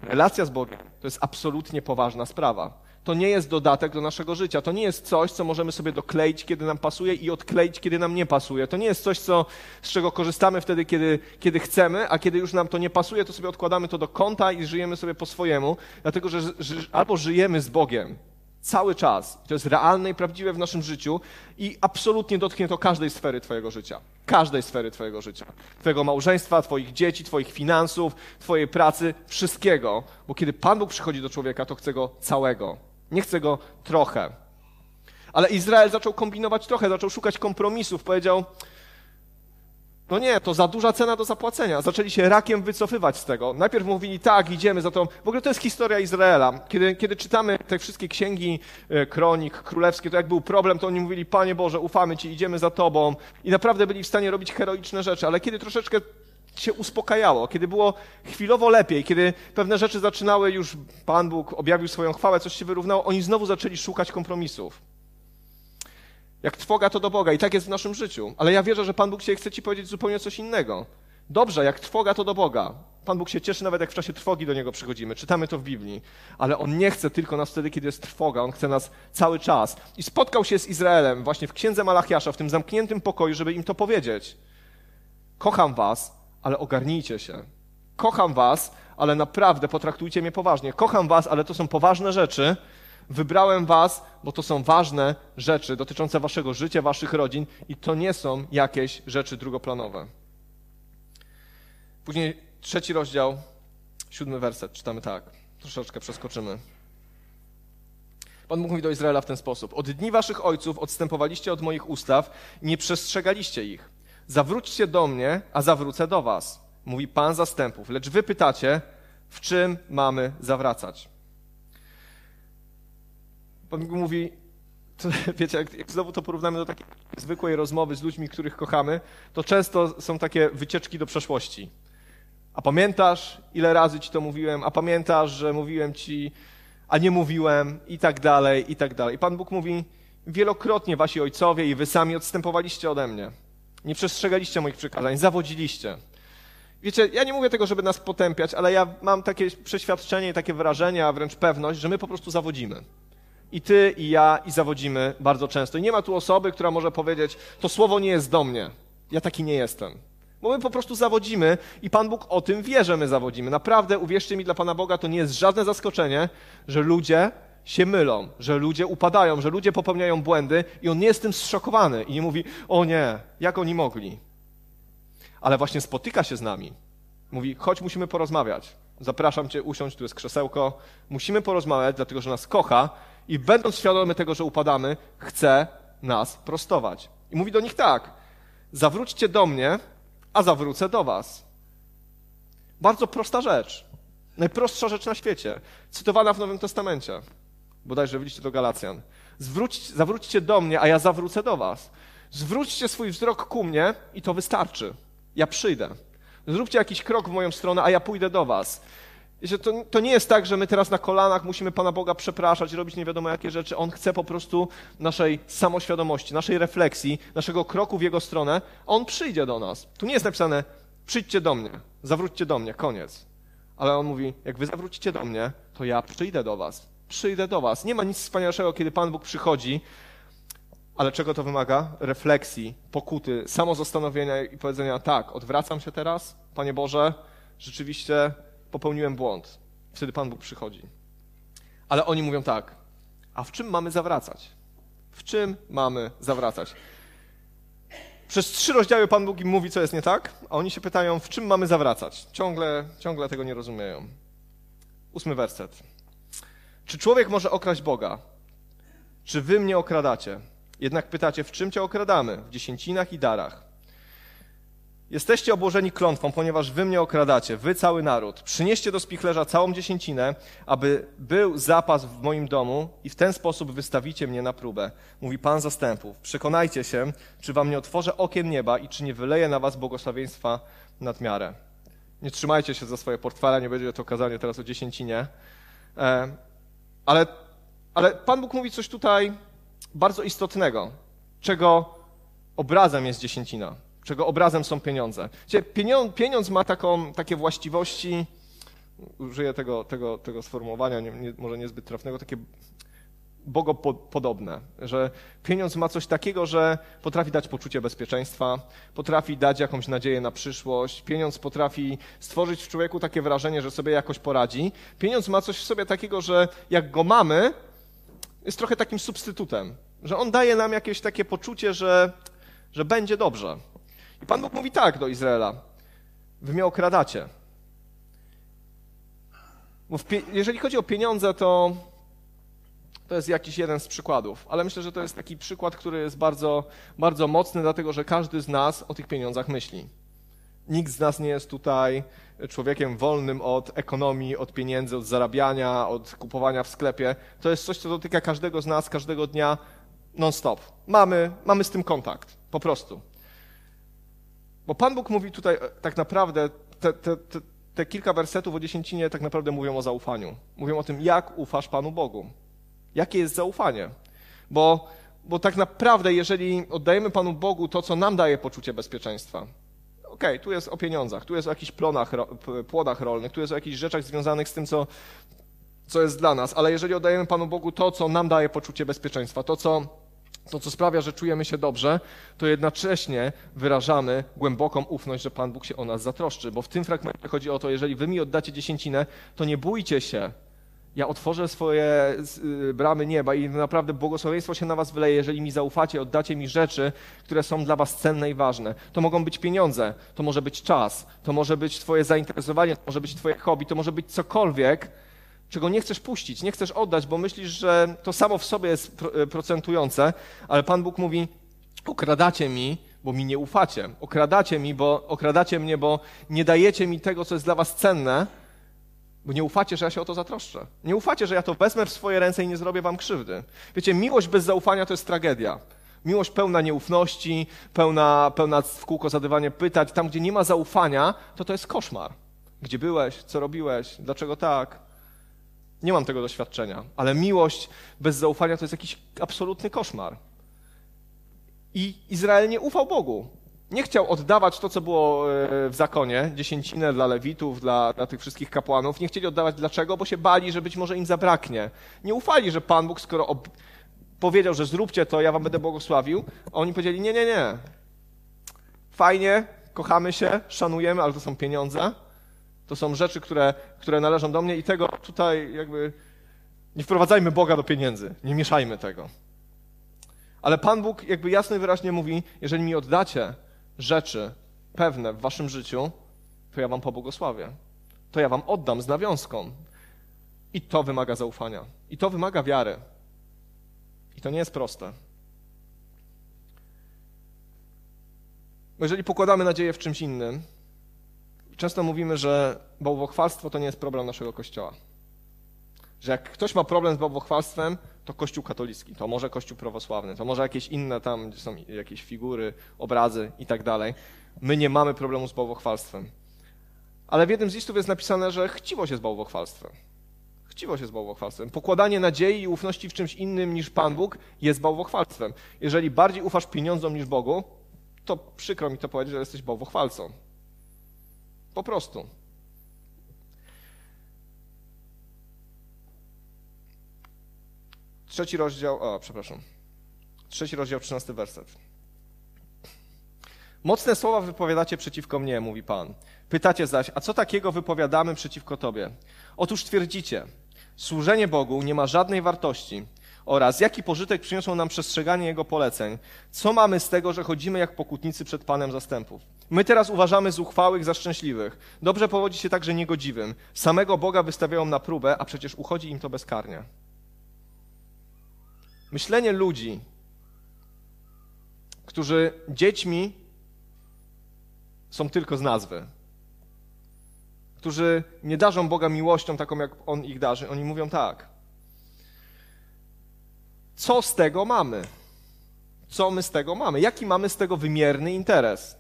relacja z Bogiem to jest absolutnie poważna sprawa. To nie jest dodatek do naszego życia. To nie jest coś, co możemy sobie dokleić, kiedy nam pasuje i odkleić, kiedy nam nie pasuje. To nie jest coś, co, z czego korzystamy wtedy, kiedy, kiedy chcemy, a kiedy już nam to nie pasuje, to sobie odkładamy to do kąta i żyjemy sobie po swojemu, dlatego że, że albo żyjemy z Bogiem cały czas, to jest realne i prawdziwe w naszym życiu i absolutnie dotknie to każdej sfery Twojego życia. Każdej sfery Twojego życia. Twojego małżeństwa, Twoich dzieci, Twoich finansów, Twojej pracy, wszystkiego. Bo kiedy Pan Bóg przychodzi do człowieka, to chce go całego. Nie chce go trochę. Ale Izrael zaczął kombinować trochę, zaczął szukać kompromisów. Powiedział, no nie, to za duża cena do zapłacenia. Zaczęli się rakiem wycofywać z tego. Najpierw mówili, tak, idziemy za to. W ogóle to jest historia Izraela. Kiedy, kiedy czytamy te wszystkie księgi, kronik, królewskie, to jak był problem, to oni mówili, Panie Boże, ufamy Ci, idziemy za Tobą. I naprawdę byli w stanie robić heroiczne rzeczy. Ale kiedy troszeczkę się uspokajało, kiedy było chwilowo lepiej, kiedy pewne rzeczy zaczynały już, Pan Bóg objawił swoją chwałę, coś się wyrównało, oni znowu zaczęli szukać kompromisów. Jak trwoga to do Boga i tak jest w naszym życiu. Ale ja wierzę, że Pan Bóg dzisiaj chce Ci powiedzieć zupełnie coś innego. Dobrze, jak trwoga, to do Boga. Pan Bóg się cieszy nawet, jak w czasie trwogi do Niego przychodzimy. Czytamy to w Biblii. Ale On nie chce tylko nas wtedy, kiedy jest trwoga. On chce nas cały czas. I spotkał się z Izraelem właśnie w Księdze Malachiasza, w tym zamkniętym pokoju, żeby im to powiedzieć. Kocham was, ale ogarnijcie się. Kocham was, ale naprawdę potraktujcie mnie poważnie. Kocham was, ale to są poważne rzeczy. Wybrałem was, bo to są ważne rzeczy dotyczące waszego życia, waszych rodzin i to nie są jakieś rzeczy drugoplanowe. Później trzeci rozdział, siódmy werset, czytamy tak. Troszeczkę przeskoczymy. Pan Bóg mówi do Izraela w ten sposób. Od dni waszych ojców odstępowaliście od moich ustaw i nie przestrzegaliście ich. Zawróćcie do mnie, a zawrócę do was, mówi Pan zastępów. Lecz wy pytacie, w czym mamy zawracać? Pan Bóg mówi, to, wiecie, jak, jak znowu to porównamy do takiej zwykłej rozmowy z ludźmi, których kochamy, to często są takie wycieczki do przeszłości. A pamiętasz, ile razy ci to mówiłem? A pamiętasz, że mówiłem ci, a nie mówiłem? I tak dalej, i tak dalej. I Pan Bóg mówi, wielokrotnie wasi ojcowie i wy sami odstępowaliście ode mnie. Nie przestrzegaliście moich przykazań, zawodziliście. Wiecie, ja nie mówię tego, żeby nas potępiać, ale ja mam takie przeświadczenie, takie wrażenie, a wręcz pewność, że my po prostu zawodzimy. I ty, i ja, i zawodzimy bardzo często. I nie ma tu osoby, która może powiedzieć, to słowo nie jest do mnie, ja taki nie jestem. Bo my po prostu zawodzimy i Pan Bóg o tym wie, że my zawodzimy. Naprawdę, uwierzcie mi, dla Pana Boga to nie jest żadne zaskoczenie, że ludzie się mylą, że ludzie upadają, że ludzie popełniają błędy i On nie jest tym zszokowany i nie mówi, o nie, jak oni mogli. Ale właśnie spotyka się z nami. Mówi, chodź, musimy porozmawiać. Zapraszam cię, usiądź, tu jest krzesełko. Musimy porozmawiać, dlatego że nas kocha i będąc świadomy tego, że upadamy, chce nas prostować. I mówi do nich tak, zawróćcie do mnie, a zawrócę do was. Bardzo prosta rzecz. Najprostsza rzecz na świecie. Cytowana w Nowym Testamencie. Bodajże w liście do Galacjan. Zwróć, zawróćcie do mnie, a ja zawrócę do was. Zwróćcie swój wzrok ku mnie i to wystarczy. Ja przyjdę. Zróbcie jakiś krok w moją stronę, a ja pójdę do was. Wiecie, to, to nie jest tak, że my teraz na kolanach musimy Pana Boga przepraszać, robić nie wiadomo jakie rzeczy. On chce po prostu naszej samoświadomości, naszej refleksji, naszego kroku w Jego stronę. On przyjdzie do nas. Tu nie jest napisane, przyjdźcie do mnie, zawróćcie do mnie, koniec. Ale on mówi, jak wy zawrócicie do mnie, to ja przyjdę do was. Przyjdę do was. Nie ma nic wspanialszego, kiedy Pan Bóg przychodzi, ale czego to wymaga? Refleksji, pokuty, samozastanowienia i powiedzenia, tak, odwracam się teraz, Panie Boże, rzeczywiście popełniłem błąd. Wtedy Pan Bóg przychodzi. Ale oni mówią tak, a w czym mamy zawracać? W czym mamy zawracać? Przez trzy rozdziały Pan Bóg im mówi, co jest nie tak, a oni się pytają, w czym mamy zawracać. Ciągle, ciągle tego nie rozumieją. Ósmy werset. Czy człowiek może okraść Boga? Czy wy mnie okradacie? Jednak pytacie, w czym cię okradamy? W dziesięcinach i darach. Jesteście obłożeni klątwą, ponieważ wy mnie okradacie, wy cały naród. Przynieście do spichlerza całą dziesięcinę, aby był zapas w moim domu i w ten sposób wystawicie mnie na próbę, mówi Pan zastępów. Przekonajcie się, czy wam nie otworzę okien nieba i czy nie wyleję na was błogosławieństwa nad miarę. Nie trzymajcie się za swoje portfele, nie będzie to kazanie teraz o dziesięcinie. Ale, ale Pan Bóg mówi coś tutaj bardzo istotnego, czego obrazem jest dziesięcina. Czego obrazem są pieniądze. Pieniądz ma taką, takie właściwości, użyję tego, tego, tego sformułowania, nie, nie, może niezbyt trafnego, takie bogopodobne, że pieniądz ma coś takiego, że potrafi dać poczucie bezpieczeństwa, potrafi dać jakąś nadzieję na przyszłość, pieniądz potrafi stworzyć w człowieku takie wrażenie, że sobie jakoś poradzi. Pieniądz ma coś w sobie takiego, że jak go mamy, jest trochę takim substytutem, że on daje nam jakieś takie poczucie, że, że będzie dobrze. I Pan Bóg mówi tak do Izraela, wy mnie okradacie. Bo w, jeżeli chodzi o pieniądze, to to jest jakiś jeden z przykładów, ale myślę, że to jest taki przykład, który jest bardzo, bardzo mocny, dlatego że każdy z nas o tych pieniądzach myśli. Nikt z nas nie jest tutaj człowiekiem wolnym od ekonomii, od pieniędzy, od zarabiania, od kupowania w sklepie. To jest coś, co dotyka każdego z nas, każdego dnia non-stop. Mamy, mamy z tym kontakt, po prostu. Bo Pan Bóg mówi tutaj tak naprawdę, te, te, te, te kilka wersetów o dziesięcinie tak naprawdę mówią o zaufaniu. Mówią o tym, jak ufasz Panu Bogu. Jakie jest zaufanie? Bo, bo tak naprawdę, jeżeli oddajemy Panu Bogu to, co nam daje poczucie bezpieczeństwa, okej, tu jest o pieniądzach, tu jest o jakichś plonach, płodach rolnych, tu jest o jakichś rzeczach związanych z tym, co, co jest dla nas, ale jeżeli oddajemy Panu Bogu to, co nam daje poczucie bezpieczeństwa, to co, to, co sprawia, że czujemy się dobrze, to jednocześnie wyrażamy głęboką ufność, że Pan Bóg się o nas zatroszczy, bo w tym fragmencie chodzi o to, jeżeli wy mi oddacie dziesięcinę, to nie bójcie się, ja otworzę swoje bramy nieba i naprawdę błogosławieństwo się na was wyleje, jeżeli mi zaufacie, oddacie mi rzeczy, które są dla was cenne i ważne. To mogą być pieniądze, to może być czas, to może być twoje zainteresowanie, to może być twoje hobby, to może być cokolwiek, czego nie chcesz puścić, nie chcesz oddać, bo myślisz, że to samo w sobie jest procentujące, ale Pan Bóg mówi, okradacie mi, bo mi nie ufacie, okradacie mi, bo okradacie mnie, bo nie dajecie mi tego, co jest dla was cenne, bo nie ufacie, że ja się o to zatroszczę. Nie ufacie, że ja to wezmę w swoje ręce i nie zrobię wam krzywdy. Wiecie, miłość bez zaufania to jest tragedia. Miłość pełna nieufności, pełna, pełna w kółko zadawania pytań. Tam, gdzie nie ma zaufania, to to jest koszmar. Gdzie byłeś? Co robiłeś? Dlaczego tak? Nie mam tego doświadczenia. Ale miłość bez zaufania to jest jakiś absolutny koszmar. I Izrael nie ufał Bogu. Nie chciał oddawać to, co było w zakonie, dziesięcinę dla lewitów, dla, dla tych wszystkich kapłanów. Nie chcieli oddawać. Dlaczego? Bo się bali, że być może im zabraknie. Nie ufali, że Pan Bóg, skoro ob... powiedział, że zróbcie to, ja wam będę błogosławił, a oni powiedzieli, nie, nie, nie. Fajnie, kochamy się, szanujemy, ale to są pieniądze. To są rzeczy, które, które należą do mnie i tego tutaj jakby nie wprowadzajmy Boga do pieniędzy, nie mieszajmy tego. Ale Pan Bóg jakby jasno i wyraźnie mówi, jeżeli mi oddacie rzeczy pewne w waszym życiu, to ja wam pobłogosławię. To ja wam oddam z nawiązką. I to wymaga zaufania. I to wymaga wiary. I to nie jest proste. Bo jeżeli pokładamy nadzieję w czymś innym, często mówimy, że bałwochwalstwo to nie jest problem naszego Kościoła. Że jak ktoś ma problem z bałwochwalstwem, to Kościół katolicki, to może Kościół prawosławny, to może jakieś inne tam, gdzie są jakieś figury, obrazy i tak dalej. My nie mamy problemu z bałwochwalstwem. Ale w jednym z listów jest napisane, że chciwość jest bałwochwalstwem. Chciwość jest bałwochwalstwem. Pokładanie nadziei i ufności w czymś innym niż Pan Bóg jest bałwochwalstwem. Jeżeli bardziej ufasz pieniądzom niż Bogu, to przykro mi to powiedzieć, że jesteś bałwochwalcą. Po prostu. Trzeci rozdział, o, przepraszam, trzeci rozdział, trzynasty werset. Mocne słowa wypowiadacie przeciwko mnie, mówi Pan. Pytacie zaś, a co takiego wypowiadamy przeciwko Tobie? Otóż twierdzicie, służenie Bogu nie ma żadnej wartości oraz jaki pożytek przyniosą nam przestrzeganie Jego poleceń. Co mamy z tego, że chodzimy jak pokutnicy przed Panem zastępów? My teraz uważamy zuchwałych za szczęśliwych. Dobrze powodzi się także niegodziwym. Samego Boga wystawiają na próbę, a przecież uchodzi im to bezkarnie. Myślenie ludzi, którzy dziećmi są tylko z nazwy, którzy nie darzą Boga miłością taką, jak On ich darzy. Oni mówią tak. Co z tego mamy? Co my z tego mamy? Jaki mamy z tego wymierny interes?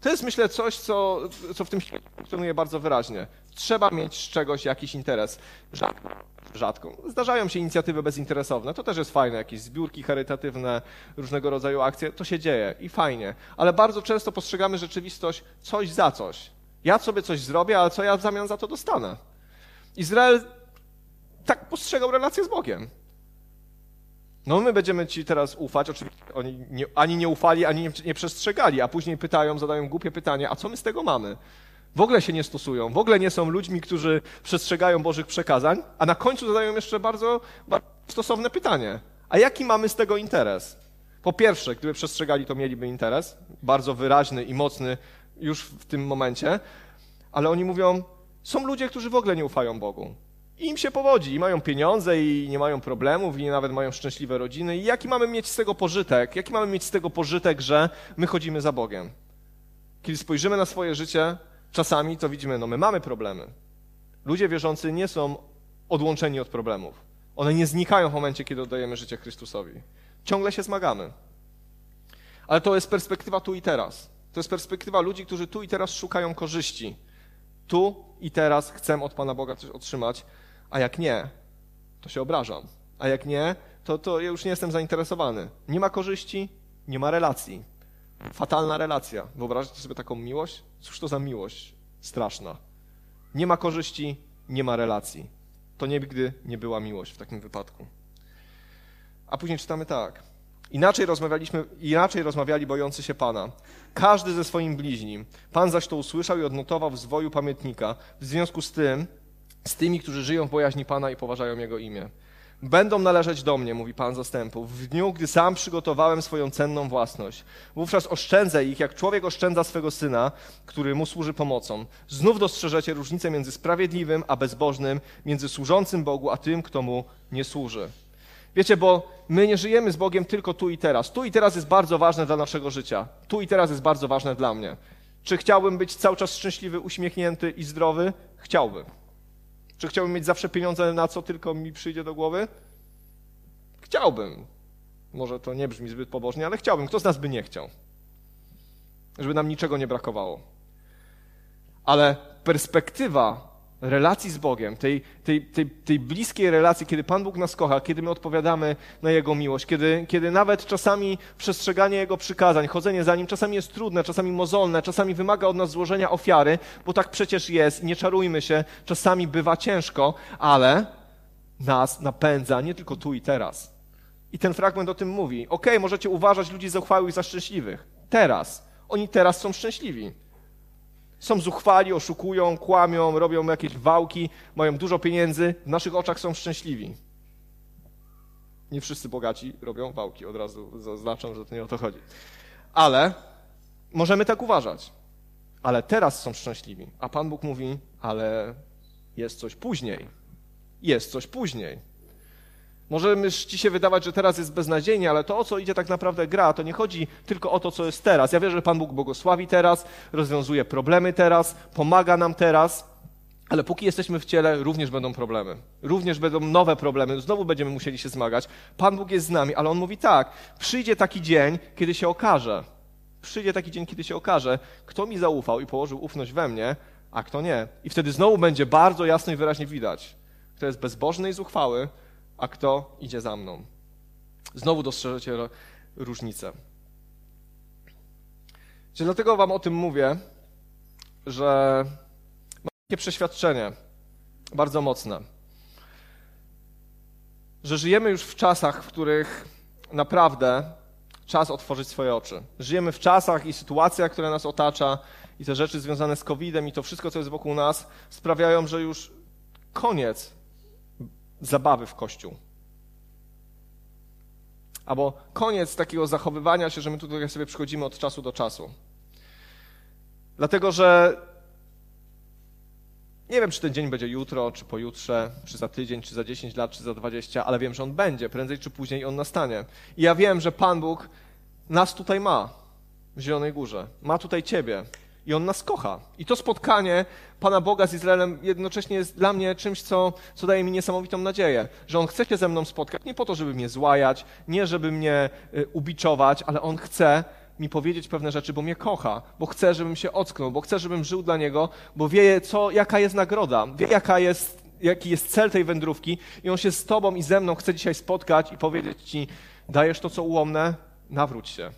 To jest, myślę, coś, co, co w tym świecie funkcjonuje bardzo wyraźnie. Trzeba mieć z czegoś jakiś interes. Rzadko, rzadko. Zdarzają się inicjatywy bezinteresowne, to też jest fajne, jakieś zbiórki charytatywne, różnego rodzaju akcje, to się dzieje i fajnie. Ale bardzo często postrzegamy rzeczywistość coś za coś. Ja sobie coś zrobię, ale co ja w zamian za to dostanę? Izrael tak postrzegał relację z Bogiem. No my będziemy ci teraz ufać, oczywiście oni nie, ani nie ufali, ani nie, nie przestrzegali, a później pytają, zadają głupie pytanie, a co my z tego mamy? W ogóle się nie stosują, w ogóle nie są ludźmi, którzy przestrzegają Bożych przekazań, a na końcu zadają jeszcze bardzo, bardzo stosowne pytanie. A jaki mamy z tego interes? Po pierwsze, gdyby przestrzegali, to mieliby interes, bardzo wyraźny i mocny już w tym momencie, ale oni mówią, są ludzie, którzy w ogóle nie ufają Bogu. I im się powodzi, i mają pieniądze, i nie mają problemów, i nawet mają szczęśliwe rodziny. I jaki mamy mieć z tego pożytek? Jaki mamy mieć z tego pożytek, że my chodzimy za Bogiem? Kiedy spojrzymy na swoje życie, czasami to widzimy, no my mamy problemy. Ludzie wierzący nie są odłączeni od problemów. One nie znikają w momencie, kiedy oddajemy życie Chrystusowi. Ciągle się zmagamy. Ale to jest perspektywa tu i teraz. To jest perspektywa ludzi, którzy tu i teraz szukają korzyści. Tu i teraz chcę od Pana Boga coś otrzymać. A jak nie, to się obrażam. A jak nie, to, to ja już nie jestem zainteresowany. Nie ma korzyści, nie ma relacji. Fatalna relacja. Wyobrażacie sobie taką miłość? Cóż to za miłość straszna. Nie ma korzyści, nie ma relacji. To nigdy nie była miłość w takim wypadku. A później czytamy tak. Inaczej rozmawialiśmy, inaczej rozmawiali bojący się Pana. Każdy ze swoim bliźnim. Pan zaś to usłyszał i odnotował w zwoju pamiętnika. W związku z tym, z tymi, którzy żyją w bojaźni Pana i poważają Jego imię. Będą należeć do mnie, mówi Pan zastępów, w dniu, gdy sam przygotowałem swoją cenną własność. Wówczas oszczędzę ich, jak człowiek oszczędza swego syna, który mu służy pomocą. Znów dostrzeżecie różnicę między sprawiedliwym a bezbożnym, między służącym Bogu a tym, kto mu nie służy. Wiecie, bo my nie żyjemy z Bogiem tylko tu i teraz. Tu i teraz jest bardzo ważne dla naszego życia. Tu i teraz jest bardzo ważne dla mnie. Czy chciałbym być cały czas szczęśliwy, uśmiechnięty i zdrowy? Chciałbym. Czy chciałbym mieć zawsze pieniądze na co tylko mi przyjdzie do głowy? Chciałbym. Może to nie brzmi zbyt pobożnie, ale chciałbym. Kto z nas by nie chciał? Żeby nam niczego nie brakowało. Ale perspektywa relacji z Bogiem, tej, tej, tej, tej bliskiej relacji, kiedy Pan Bóg nas kocha, kiedy my odpowiadamy na Jego miłość, kiedy, kiedy nawet czasami przestrzeganie Jego przykazań, chodzenie za Nim czasami jest trudne, czasami mozolne, czasami wymaga od nas złożenia ofiary, bo tak przecież jest i nie czarujmy się, czasami bywa ciężko, ale nas napędza nie tylko tu i teraz. I ten fragment o tym mówi. Okej, możecie uważać ludzi zuchwałych za szczęśliwych. Teraz. Oni teraz są szczęśliwi. Są zuchwali, oszukują, kłamią, robią jakieś wałki, mają dużo pieniędzy, w naszych oczach są szczęśliwi. Nie wszyscy bogaci robią wałki, od razu zaznaczam, że to nie o to chodzi. Ale możemy tak uważać. Ale teraz są szczęśliwi. A Pan Bóg mówi, ale jest coś później. Jest coś później. Możemy ci się wydawać, że teraz jest beznadziejnie, ale to, o co idzie tak naprawdę gra, to nie chodzi tylko o to, co jest teraz. Ja wierzę, że Pan Bóg błogosławi teraz, rozwiązuje problemy teraz, pomaga nam teraz, ale póki jesteśmy w ciele, również będą problemy. Również będą nowe problemy, znowu będziemy musieli się zmagać. Pan Bóg jest z nami, ale On mówi tak, przyjdzie taki dzień, kiedy się okaże. Przyjdzie taki dzień, kiedy się okaże, kto mi zaufał i położył ufność we mnie, a kto nie. I wtedy znowu będzie bardzo jasno i wyraźnie widać, kto jest bezbożny i zuchwały, a kto idzie za mną? Znowu dostrzeżecie różnicę. Dlatego wam o tym mówię, że mam takie przeświadczenie, bardzo mocne, że żyjemy już w czasach, w których naprawdę czas otworzyć swoje oczy. Żyjemy w czasach i sytuacja, która nas otacza i te rzeczy związane z kowidem i to wszystko, co jest wokół nas, sprawiają, że już koniec zabawy w Kościół. Albo koniec takiego zachowywania się, że my tutaj sobie przychodzimy od czasu do czasu. Dlatego, że nie wiem, czy ten dzień będzie jutro, czy pojutrze, czy za tydzień, czy za dziesięć lat, czy za dwadzieścia, ale wiem, że on będzie, prędzej czy później on nastanie. I ja wiem, że Pan Bóg nas tutaj ma w Zielonej Górze. Ma tutaj Ciebie. I On nas kocha. I to spotkanie Pana Boga z Izraelem jednocześnie jest dla mnie czymś, co, co daje mi niesamowitą nadzieję, że On chce się ze mną spotkać, nie po to, żeby mnie złajać, nie żeby mnie y, ubiczować, ale On chce mi powiedzieć pewne rzeczy, bo mnie kocha, bo chce, żebym się ocknął, bo chce, żebym żył dla Niego, bo wie, co, jaka jest nagroda, wie, jaka jest, jaki jest cel tej wędrówki i On się z Tobą i ze mną chce dzisiaj spotkać i powiedzieć Ci, dajesz to, co ułomne, nawróć się.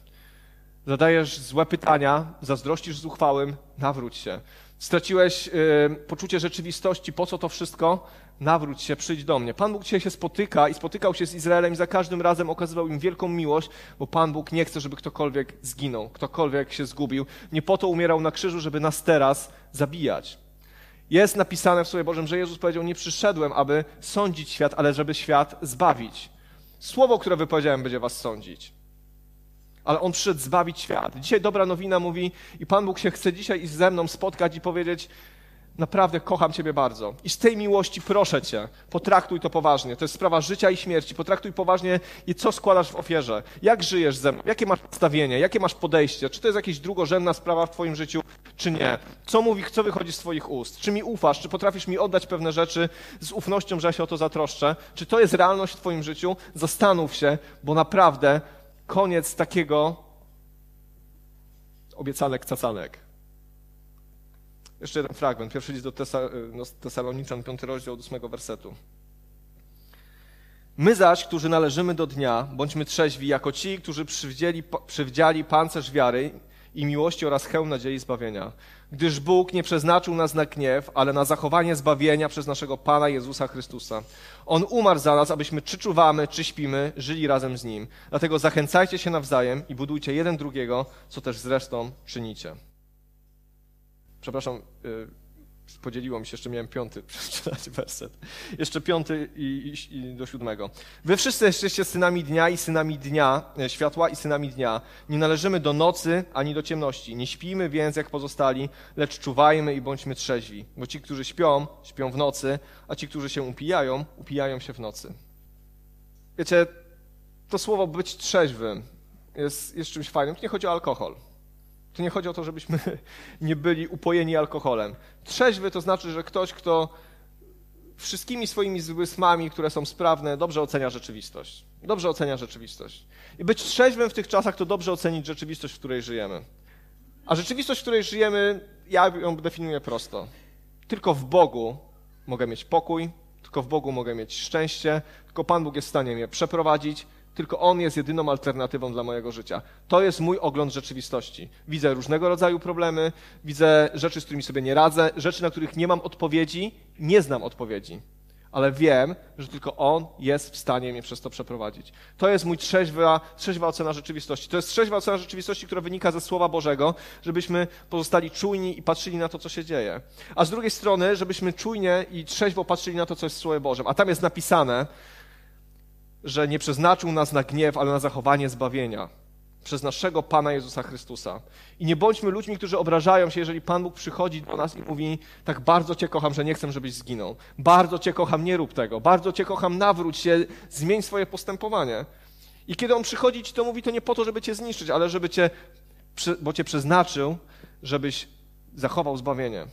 Zadajesz złe pytania, zazdrościsz zuchwałym, nawróć się. Straciłeś yy, poczucie rzeczywistości, po co to wszystko? Nawróć się, przyjdź do mnie. Pan Bóg dzisiaj się spotyka i spotykał się z Izraelem i za każdym razem okazywał im wielką miłość, bo Pan Bóg nie chce, żeby ktokolwiek zginął, ktokolwiek się zgubił. Nie po to umierał na krzyżu, żeby nas teraz zabijać. Jest napisane w Słowie Bożym, że Jezus powiedział, nie przyszedłem, aby sądzić świat, ale żeby świat zbawić. Słowo, które wypowiedziałem, będzie was sądzić. Ale On przyszedł zbawić świat. Dzisiaj dobra nowina mówi i Pan Bóg się chce dzisiaj iść ze mną spotkać i powiedzieć naprawdę kocham Ciebie bardzo. I z tej miłości proszę Cię, potraktuj to poważnie. To jest sprawa życia i śmierci. Potraktuj poważnie i co składasz w ofierze. Jak żyjesz ze mną? Jakie masz nastawienie? Jakie masz podejście? Czy to jest jakaś drugorzędna sprawa w Twoim życiu, czy nie? Co mówi, co wychodzi z Twoich ust? Czy mi ufasz? Czy potrafisz mi oddać pewne rzeczy z ufnością, że ja się o to zatroszczę? Czy to jest realność w Twoim życiu? Zastanów się, bo naprawdę koniec takiego obiecanek, cacanek. Jeszcze jeden fragment. Pierwszy list do Tesal- Tesaloniczan, piąty rozdział od ósmego wersetu. My zaś, którzy należymy do dnia, bądźmy trzeźwi jako ci, którzy przywdzieli, przywdziali pancerz wiary i miłości oraz hełm nadziei zbawienia. Gdyż Bóg nie przeznaczył nas na gniew, ale na zachowanie zbawienia przez naszego Pana Jezusa Chrystusa. On umarł za nas, abyśmy czy czuwamy, czy śpimy, żyli razem z Nim. Dlatego zachęcajcie się nawzajem i budujcie jeden drugiego, co też zresztą czynicie. Przepraszam, yy, podzieliło mi się, jeszcze miałem piąty przeczytać werset. Jeszcze piąty i, i, i do siódmego. Wy wszyscy jesteście synami dnia i synami dnia, światła i synami dnia. Nie należymy do nocy ani do ciemności. Nie śpijmy więc jak pozostali, lecz czuwajmy i bądźmy trzeźwi. Bo ci, którzy śpią, śpią w nocy, a ci, którzy się upijają, upijają się w nocy. Wiecie, to słowo być trzeźwym jest, jest czymś fajnym. Tu nie chodzi o alkohol. To nie chodzi o to, żebyśmy nie byli upojeni alkoholem. Trzeźwy to znaczy, że ktoś, kto wszystkimi swoimi zmysłami, które są sprawne, dobrze ocenia rzeczywistość. Dobrze ocenia rzeczywistość. I być trzeźwym w tych czasach to dobrze ocenić rzeczywistość, w której żyjemy. A rzeczywistość, w której żyjemy, ja ją definiuję prosto. Tylko w Bogu mogę mieć pokój, tylko w Bogu mogę mieć szczęście, tylko Pan Bóg jest w stanie mnie przeprowadzić. Tylko On jest jedyną alternatywą dla mojego życia. To jest mój ogląd rzeczywistości. Widzę różnego rodzaju problemy, widzę rzeczy, z którymi sobie nie radzę, rzeczy, na których nie mam odpowiedzi, nie znam odpowiedzi, ale wiem, że tylko On jest w stanie mnie przez to przeprowadzić. To jest mój trzeźwa, trzeźwa ocena rzeczywistości. To jest trzeźwa ocena rzeczywistości, która wynika ze Słowa Bożego, żebyśmy pozostali czujni i patrzyli na to, co się dzieje. A z drugiej strony, żebyśmy czujnie i trzeźwo patrzyli na to, co jest w Słowie Bożym. A tam jest napisane, że nie przeznaczył nas na gniew, ale na zachowanie zbawienia przez naszego Pana Jezusa Chrystusa. I nie bądźmy ludźmi, którzy obrażają się, jeżeli Pan Bóg przychodzi do nas i mówi: tak bardzo Cię kocham, że nie chcę, żebyś zginął. Bardzo Cię kocham, nie rób tego. Bardzo Cię kocham, nawróć się, zmień swoje postępowanie. I kiedy On przychodzi Ci to mówi, to nie po to, żeby Cię zniszczyć, ale żeby Cię, bo Cię przeznaczył, żebyś zachował zbawienie.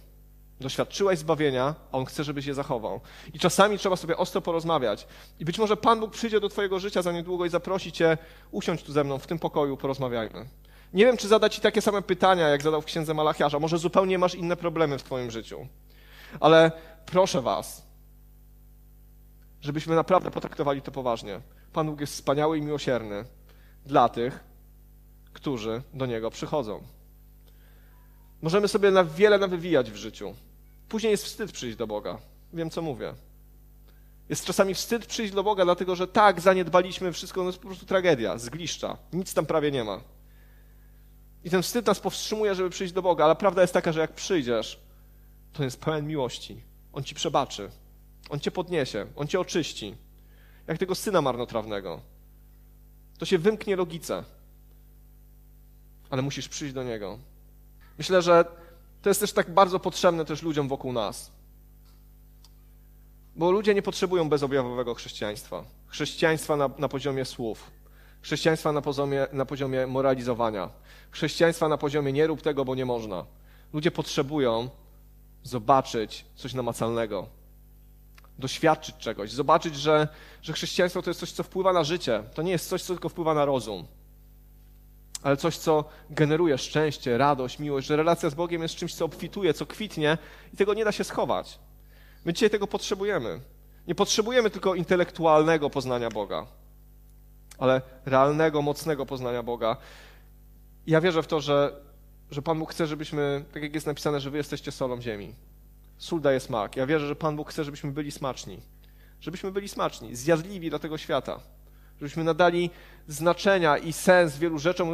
Doświadczyłeś zbawienia, a On chce, żebyś je zachował. I czasami trzeba sobie ostro porozmawiać. I być może Pan Bóg przyjdzie do twojego życia za niedługo i zaprosi cię: usiądź tu ze mną w tym pokoju, porozmawiajmy. Nie wiem, czy zada ci takie same pytania, jak zadał w Księdze Malachiasza. Może zupełnie masz inne problemy w twoim życiu. Ale proszę was, żebyśmy naprawdę potraktowali to poważnie. Pan Bóg jest wspaniały i miłosierny dla tych, którzy do Niego przychodzą. Możemy sobie na wiele nawywijać w życiu. Później jest wstyd przyjść do Boga. Wiem, co mówię. Jest czasami wstyd przyjść do Boga, dlatego że tak zaniedbaliśmy wszystko, no jest po prostu tragedia, zgliszcza. Nic tam prawie nie ma. I ten wstyd nas powstrzymuje, żeby przyjść do Boga, ale prawda jest taka, że jak przyjdziesz, to jest pełen miłości. On ci przebaczy. On cię podniesie. On cię oczyści. Jak tego syna marnotrawnego. To się wymknie logice. Ale musisz przyjść do Niego. Myślę, że to jest też tak bardzo potrzebne też ludziom wokół nas. Bo ludzie nie potrzebują bezobjawowego chrześcijaństwa. Chrześcijaństwa na, na poziomie słów. Chrześcijaństwa na poziomie, na poziomie moralizowania. Chrześcijaństwa na poziomie nie rób tego, bo nie można. Ludzie potrzebują zobaczyć coś namacalnego. Doświadczyć czegoś. Zobaczyć, że, że chrześcijaństwo to jest coś, co wpływa na życie. To nie jest coś, co tylko wpływa na rozum. Ale coś, co generuje szczęście, radość, miłość, że relacja z Bogiem jest czymś, co obfituje, co kwitnie i tego nie da się schować. My dzisiaj tego potrzebujemy. Nie potrzebujemy tylko intelektualnego poznania Boga, ale realnego, mocnego poznania Boga. I ja wierzę w to, że, że Pan Bóg chce, żebyśmy, tak jak jest napisane, że wy jesteście solą ziemi. Sól daje smak. Ja wierzę, że Pan Bóg chce, żebyśmy byli smaczni. Żebyśmy byli smaczni, zjadliwi dla tego świata. Żebyśmy nadali znaczenia i sens wielu rzeczom,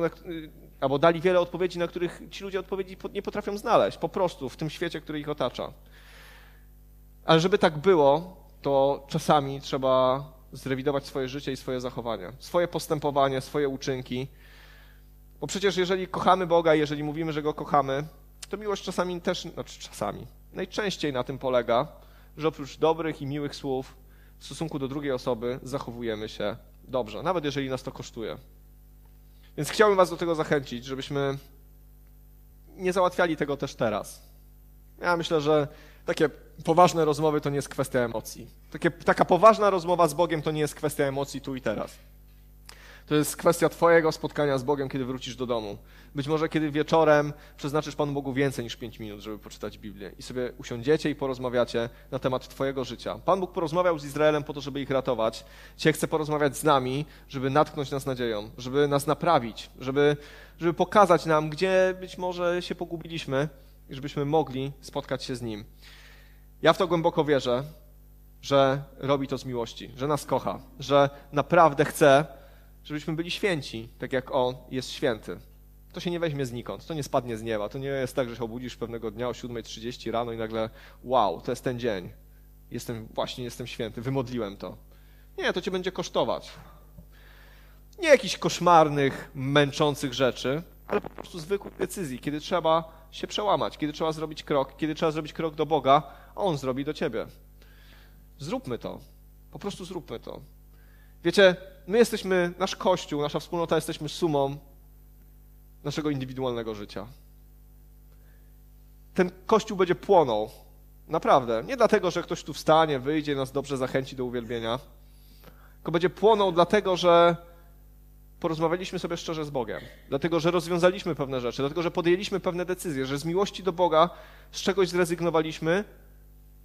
albo dali wiele odpowiedzi, na których ci ludzie odpowiedzi nie potrafią znaleźć, po prostu w tym świecie, który ich otacza. Ale żeby tak było, to czasami trzeba zrewidować swoje życie i swoje zachowania, swoje postępowanie, swoje uczynki. Bo przecież jeżeli kochamy Boga, jeżeli mówimy, że Go kochamy, to miłość czasami też, znaczy czasami, najczęściej na tym polega, że oprócz dobrych i miłych słów w stosunku do drugiej osoby zachowujemy się dobrze, nawet jeżeli nas to kosztuje. Więc chciałbym was do tego zachęcić, żebyśmy nie załatwiali tego też teraz. Ja myślę, że takie poważne rozmowy to nie jest kwestia emocji. Takie, taka poważna rozmowa z Bogiem to nie jest kwestia emocji tu i teraz. To jest kwestia twojego spotkania z Bogiem, kiedy wrócisz do domu. Być może kiedy wieczorem przeznaczysz Panu Bogu więcej niż pięć minut, żeby poczytać Biblię i sobie usiądziecie i porozmawiacie na temat twojego życia. Pan Bóg porozmawiał z Izraelem po to, żeby ich ratować. Cię chce porozmawiać z nami, żeby natknąć nas nadzieją, żeby nas naprawić, żeby, żeby pokazać nam, gdzie być może się pogubiliśmy i żebyśmy mogli spotkać się z Nim. Ja w to głęboko wierzę, że robi to z miłości, że nas kocha, że naprawdę chce, żebyśmy byli święci, tak jak On jest święty. To się nie weźmie znikąd, to nie spadnie z nieba, to nie jest tak, że się obudzisz pewnego dnia o siódma trzydzieści rano i nagle wow, to jest ten dzień, jestem właśnie jestem święty, wymodliłem to. Nie, to cię będzie kosztować. Nie jakichś koszmarnych, męczących rzeczy, ale po prostu zwykłych decyzji, kiedy trzeba się przełamać, kiedy trzeba zrobić krok, kiedy trzeba zrobić krok do Boga, a On zrobi do ciebie. Zróbmy to, po prostu zróbmy to. Wiecie, my jesteśmy, nasz Kościół, nasza wspólnota jesteśmy sumą naszego indywidualnego życia. Ten Kościół będzie płonął, naprawdę. Nie dlatego, że ktoś tu wstanie, wyjdzie, nas dobrze zachęci do uwielbienia, tylko będzie płonął dlatego, że porozmawialiśmy sobie szczerze z Bogiem, dlatego, że rozwiązaliśmy pewne rzeczy, dlatego, że podjęliśmy pewne decyzje, że z miłości do Boga z czegoś zrezygnowaliśmy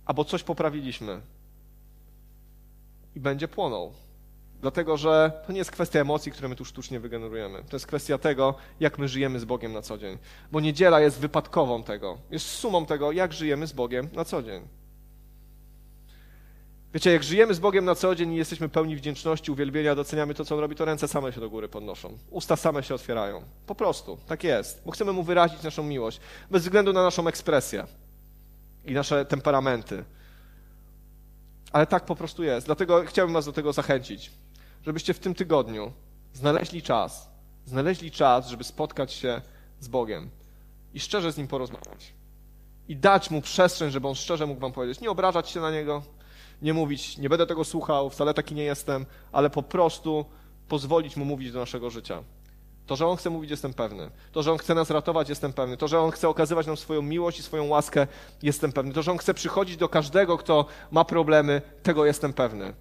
albo coś poprawiliśmy. I będzie płonął. Dlatego, że to nie jest kwestia emocji, które my tu sztucznie wygenerujemy. To jest kwestia tego, jak my żyjemy z Bogiem na co dzień. Bo niedziela jest wypadkową tego. Jest sumą tego, jak żyjemy z Bogiem na co dzień. Wiecie, jak żyjemy z Bogiem na co dzień i jesteśmy pełni wdzięczności, uwielbienia, doceniamy to, co On robi, to ręce same się do góry podnoszą. Usta same się otwierają. Po prostu. Tak jest. Bo chcemy Mu wyrazić naszą miłość. Bez względu na naszą ekspresję i nasze temperamenty. Ale tak po prostu jest. Dlatego chciałbym was do tego zachęcić, żebyście w tym tygodniu znaleźli czas, znaleźli czas, żeby spotkać się z Bogiem i szczerze z Nim porozmawiać. I dać Mu przestrzeń, żeby On szczerze mógł wam powiedzieć. Nie obrażać się na Niego, nie mówić, nie będę tego słuchał, wcale taki nie jestem, ale po prostu pozwolić Mu mówić do naszego życia. To, że On chce mówić, jestem pewny. To, że On chce nas ratować, jestem pewny. To, że On chce okazywać nam swoją miłość i swoją łaskę, jestem pewny. To, że On chce przychodzić do każdego, kto ma problemy, tego jestem pewny.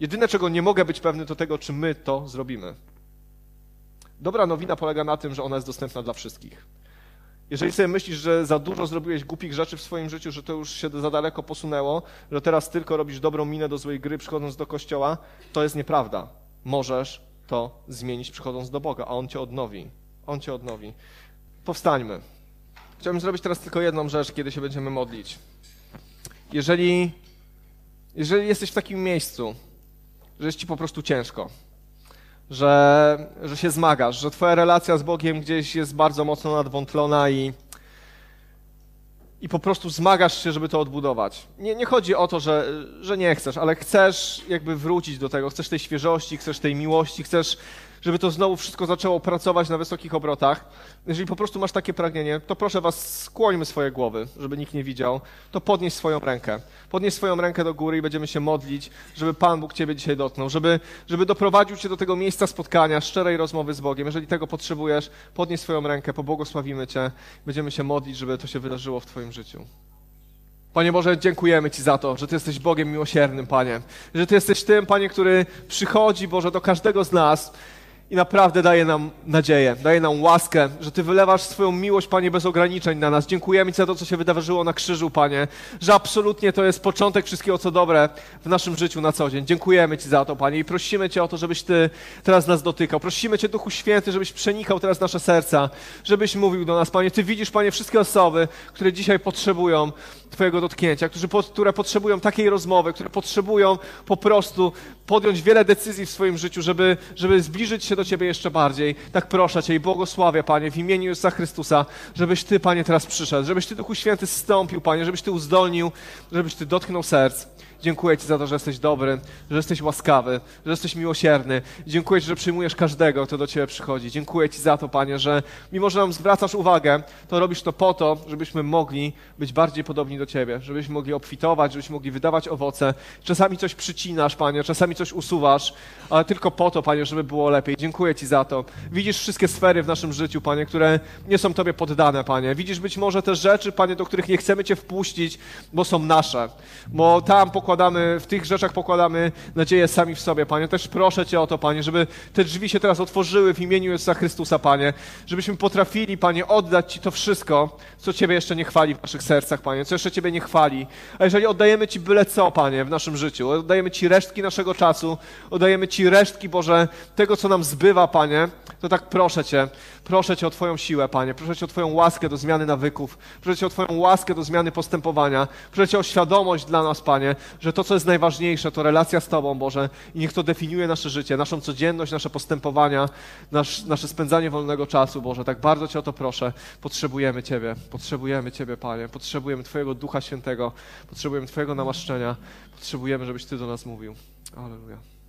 Jedyne, czego nie mogę być pewny, to tego, czy my to zrobimy. Dobra nowina polega na tym, że ona jest dostępna dla wszystkich. Jeżeli sobie myślisz, że za dużo zrobiłeś głupich rzeczy w swoim życiu, że to już się za daleko posunęło, że teraz tylko robisz dobrą minę do złej gry, przychodząc do kościoła, to jest nieprawda. Możesz to zmienić, przychodząc do Boga, a On cię odnowi. On cię odnowi. Powstańmy. Chciałbym zrobić teraz tylko jedną rzecz, kiedy się będziemy modlić. Jeżeli, jeżeli jesteś w takim miejscu, że jest ci po prostu ciężko, że, że się zmagasz, że twoja relacja z Bogiem gdzieś jest bardzo mocno nadwątlona i, i po prostu zmagasz się, żeby to odbudować. Nie, nie chodzi o to, że, że nie chcesz, ale chcesz jakby wrócić do tego, chcesz tej świeżości, chcesz tej miłości, chcesz, żeby to znowu wszystko zaczęło pracować na wysokich obrotach. Jeżeli po prostu masz takie pragnienie, to proszę was, skłońmy swoje głowy, żeby nikt nie widział, to podnieś swoją rękę. Podnieś swoją rękę do góry i będziemy się modlić, żeby Pan Bóg ciebie dzisiaj dotknął, żeby, żeby doprowadził cię do tego miejsca spotkania, szczerej rozmowy z Bogiem. Jeżeli tego potrzebujesz, podnieś swoją rękę, pobłogosławimy cię, będziemy się modlić, żeby to się wydarzyło w twoim życiu. Panie Boże, dziękujemy Ci za to, że Ty jesteś Bogiem miłosiernym, Panie. Że Ty jesteś tym, Panie, który przychodzi, Boże, do każdego z nas i naprawdę daje nam nadzieję, daje nam łaskę, że Ty wylewasz swoją miłość, Panie, bez ograniczeń na nas. Dziękujemy Ci za to, co się wydarzyło na krzyżu, Panie, że absolutnie to jest początek wszystkiego, co dobre w naszym życiu na co dzień. Dziękujemy Ci za to, Panie, i prosimy Cię o to, żebyś Ty teraz nas dotykał. Prosimy Cię, Duchu Święty, żebyś przenikał teraz nasze serca, żebyś mówił do nas, Panie. Ty widzisz, Panie, wszystkie osoby, które dzisiaj potrzebują Twojego dotknięcia, którzy, które potrzebują takiej rozmowy, które potrzebują po prostu podjąć wiele decyzji w swoim życiu, żeby, żeby zbliżyć się do Ciebie jeszcze bardziej. Tak proszę Cię i błogosławię, Panie, w imieniu Jezusa Chrystusa, żebyś Ty, Panie, teraz przyszedł, żebyś Ty, Duchu Święty, zstąpił, Panie, żebyś Ty uzdolnił, żebyś Ty dotknął serc. Dziękuję Ci za to, że jesteś dobry, że jesteś łaskawy, że jesteś miłosierny. Dziękuję Ci, że przyjmujesz każdego, kto do Ciebie przychodzi. Dziękuję Ci za to, Panie, że mimo, że nam zwracasz uwagę, to robisz to po to, żebyśmy mogli być bardziej podobni do Ciebie, żebyśmy mogli obfitować, żebyśmy mogli wydawać owoce. Czasami coś przycinasz, Panie, czasami coś usuwasz, ale tylko po to, Panie, żeby było lepiej. Dziękuję Ci za to. Widzisz wszystkie sfery w naszym życiu, Panie, które nie są Tobie poddane, Panie. Widzisz być może te rzeczy, Panie, do których nie chcemy Cię wpuścić, bo są nasze, bo tam pokładamy pokładamy, w tych rzeczach pokładamy nadzieję sami w sobie, Panie. Też proszę Cię o to, Panie, żeby te drzwi się teraz otworzyły w imieniu Jezusa Chrystusa, Panie. Żebyśmy potrafili, Panie, oddać Ci to wszystko, co Ciebie jeszcze nie chwali w naszych sercach, Panie, co jeszcze Ciebie nie chwali. A jeżeli oddajemy Ci byle co, Panie, w naszym życiu, oddajemy Ci resztki naszego czasu, oddajemy Ci resztki, Boże, tego, co nam zbywa, Panie, to tak proszę Cię, proszę Cię o Twoją siłę, Panie, proszę Cię o Twoją łaskę do zmiany nawyków, proszę Cię o Twoją łaskę do zmiany postępowania, proszę Cię o świadomość dla nas, Panie, że to, co jest najważniejsze, to relacja z Tobą, Boże, i niech to definiuje nasze życie, naszą codzienność, nasze postępowania, nasz, nasze spędzanie wolnego czasu, Boże, tak bardzo Cię o to proszę, potrzebujemy Ciebie, potrzebujemy Ciebie, Panie, potrzebujemy Twojego Ducha Świętego, potrzebujemy Twojego namaszczenia, potrzebujemy, żebyś Ty do nas mówił. Alleluja.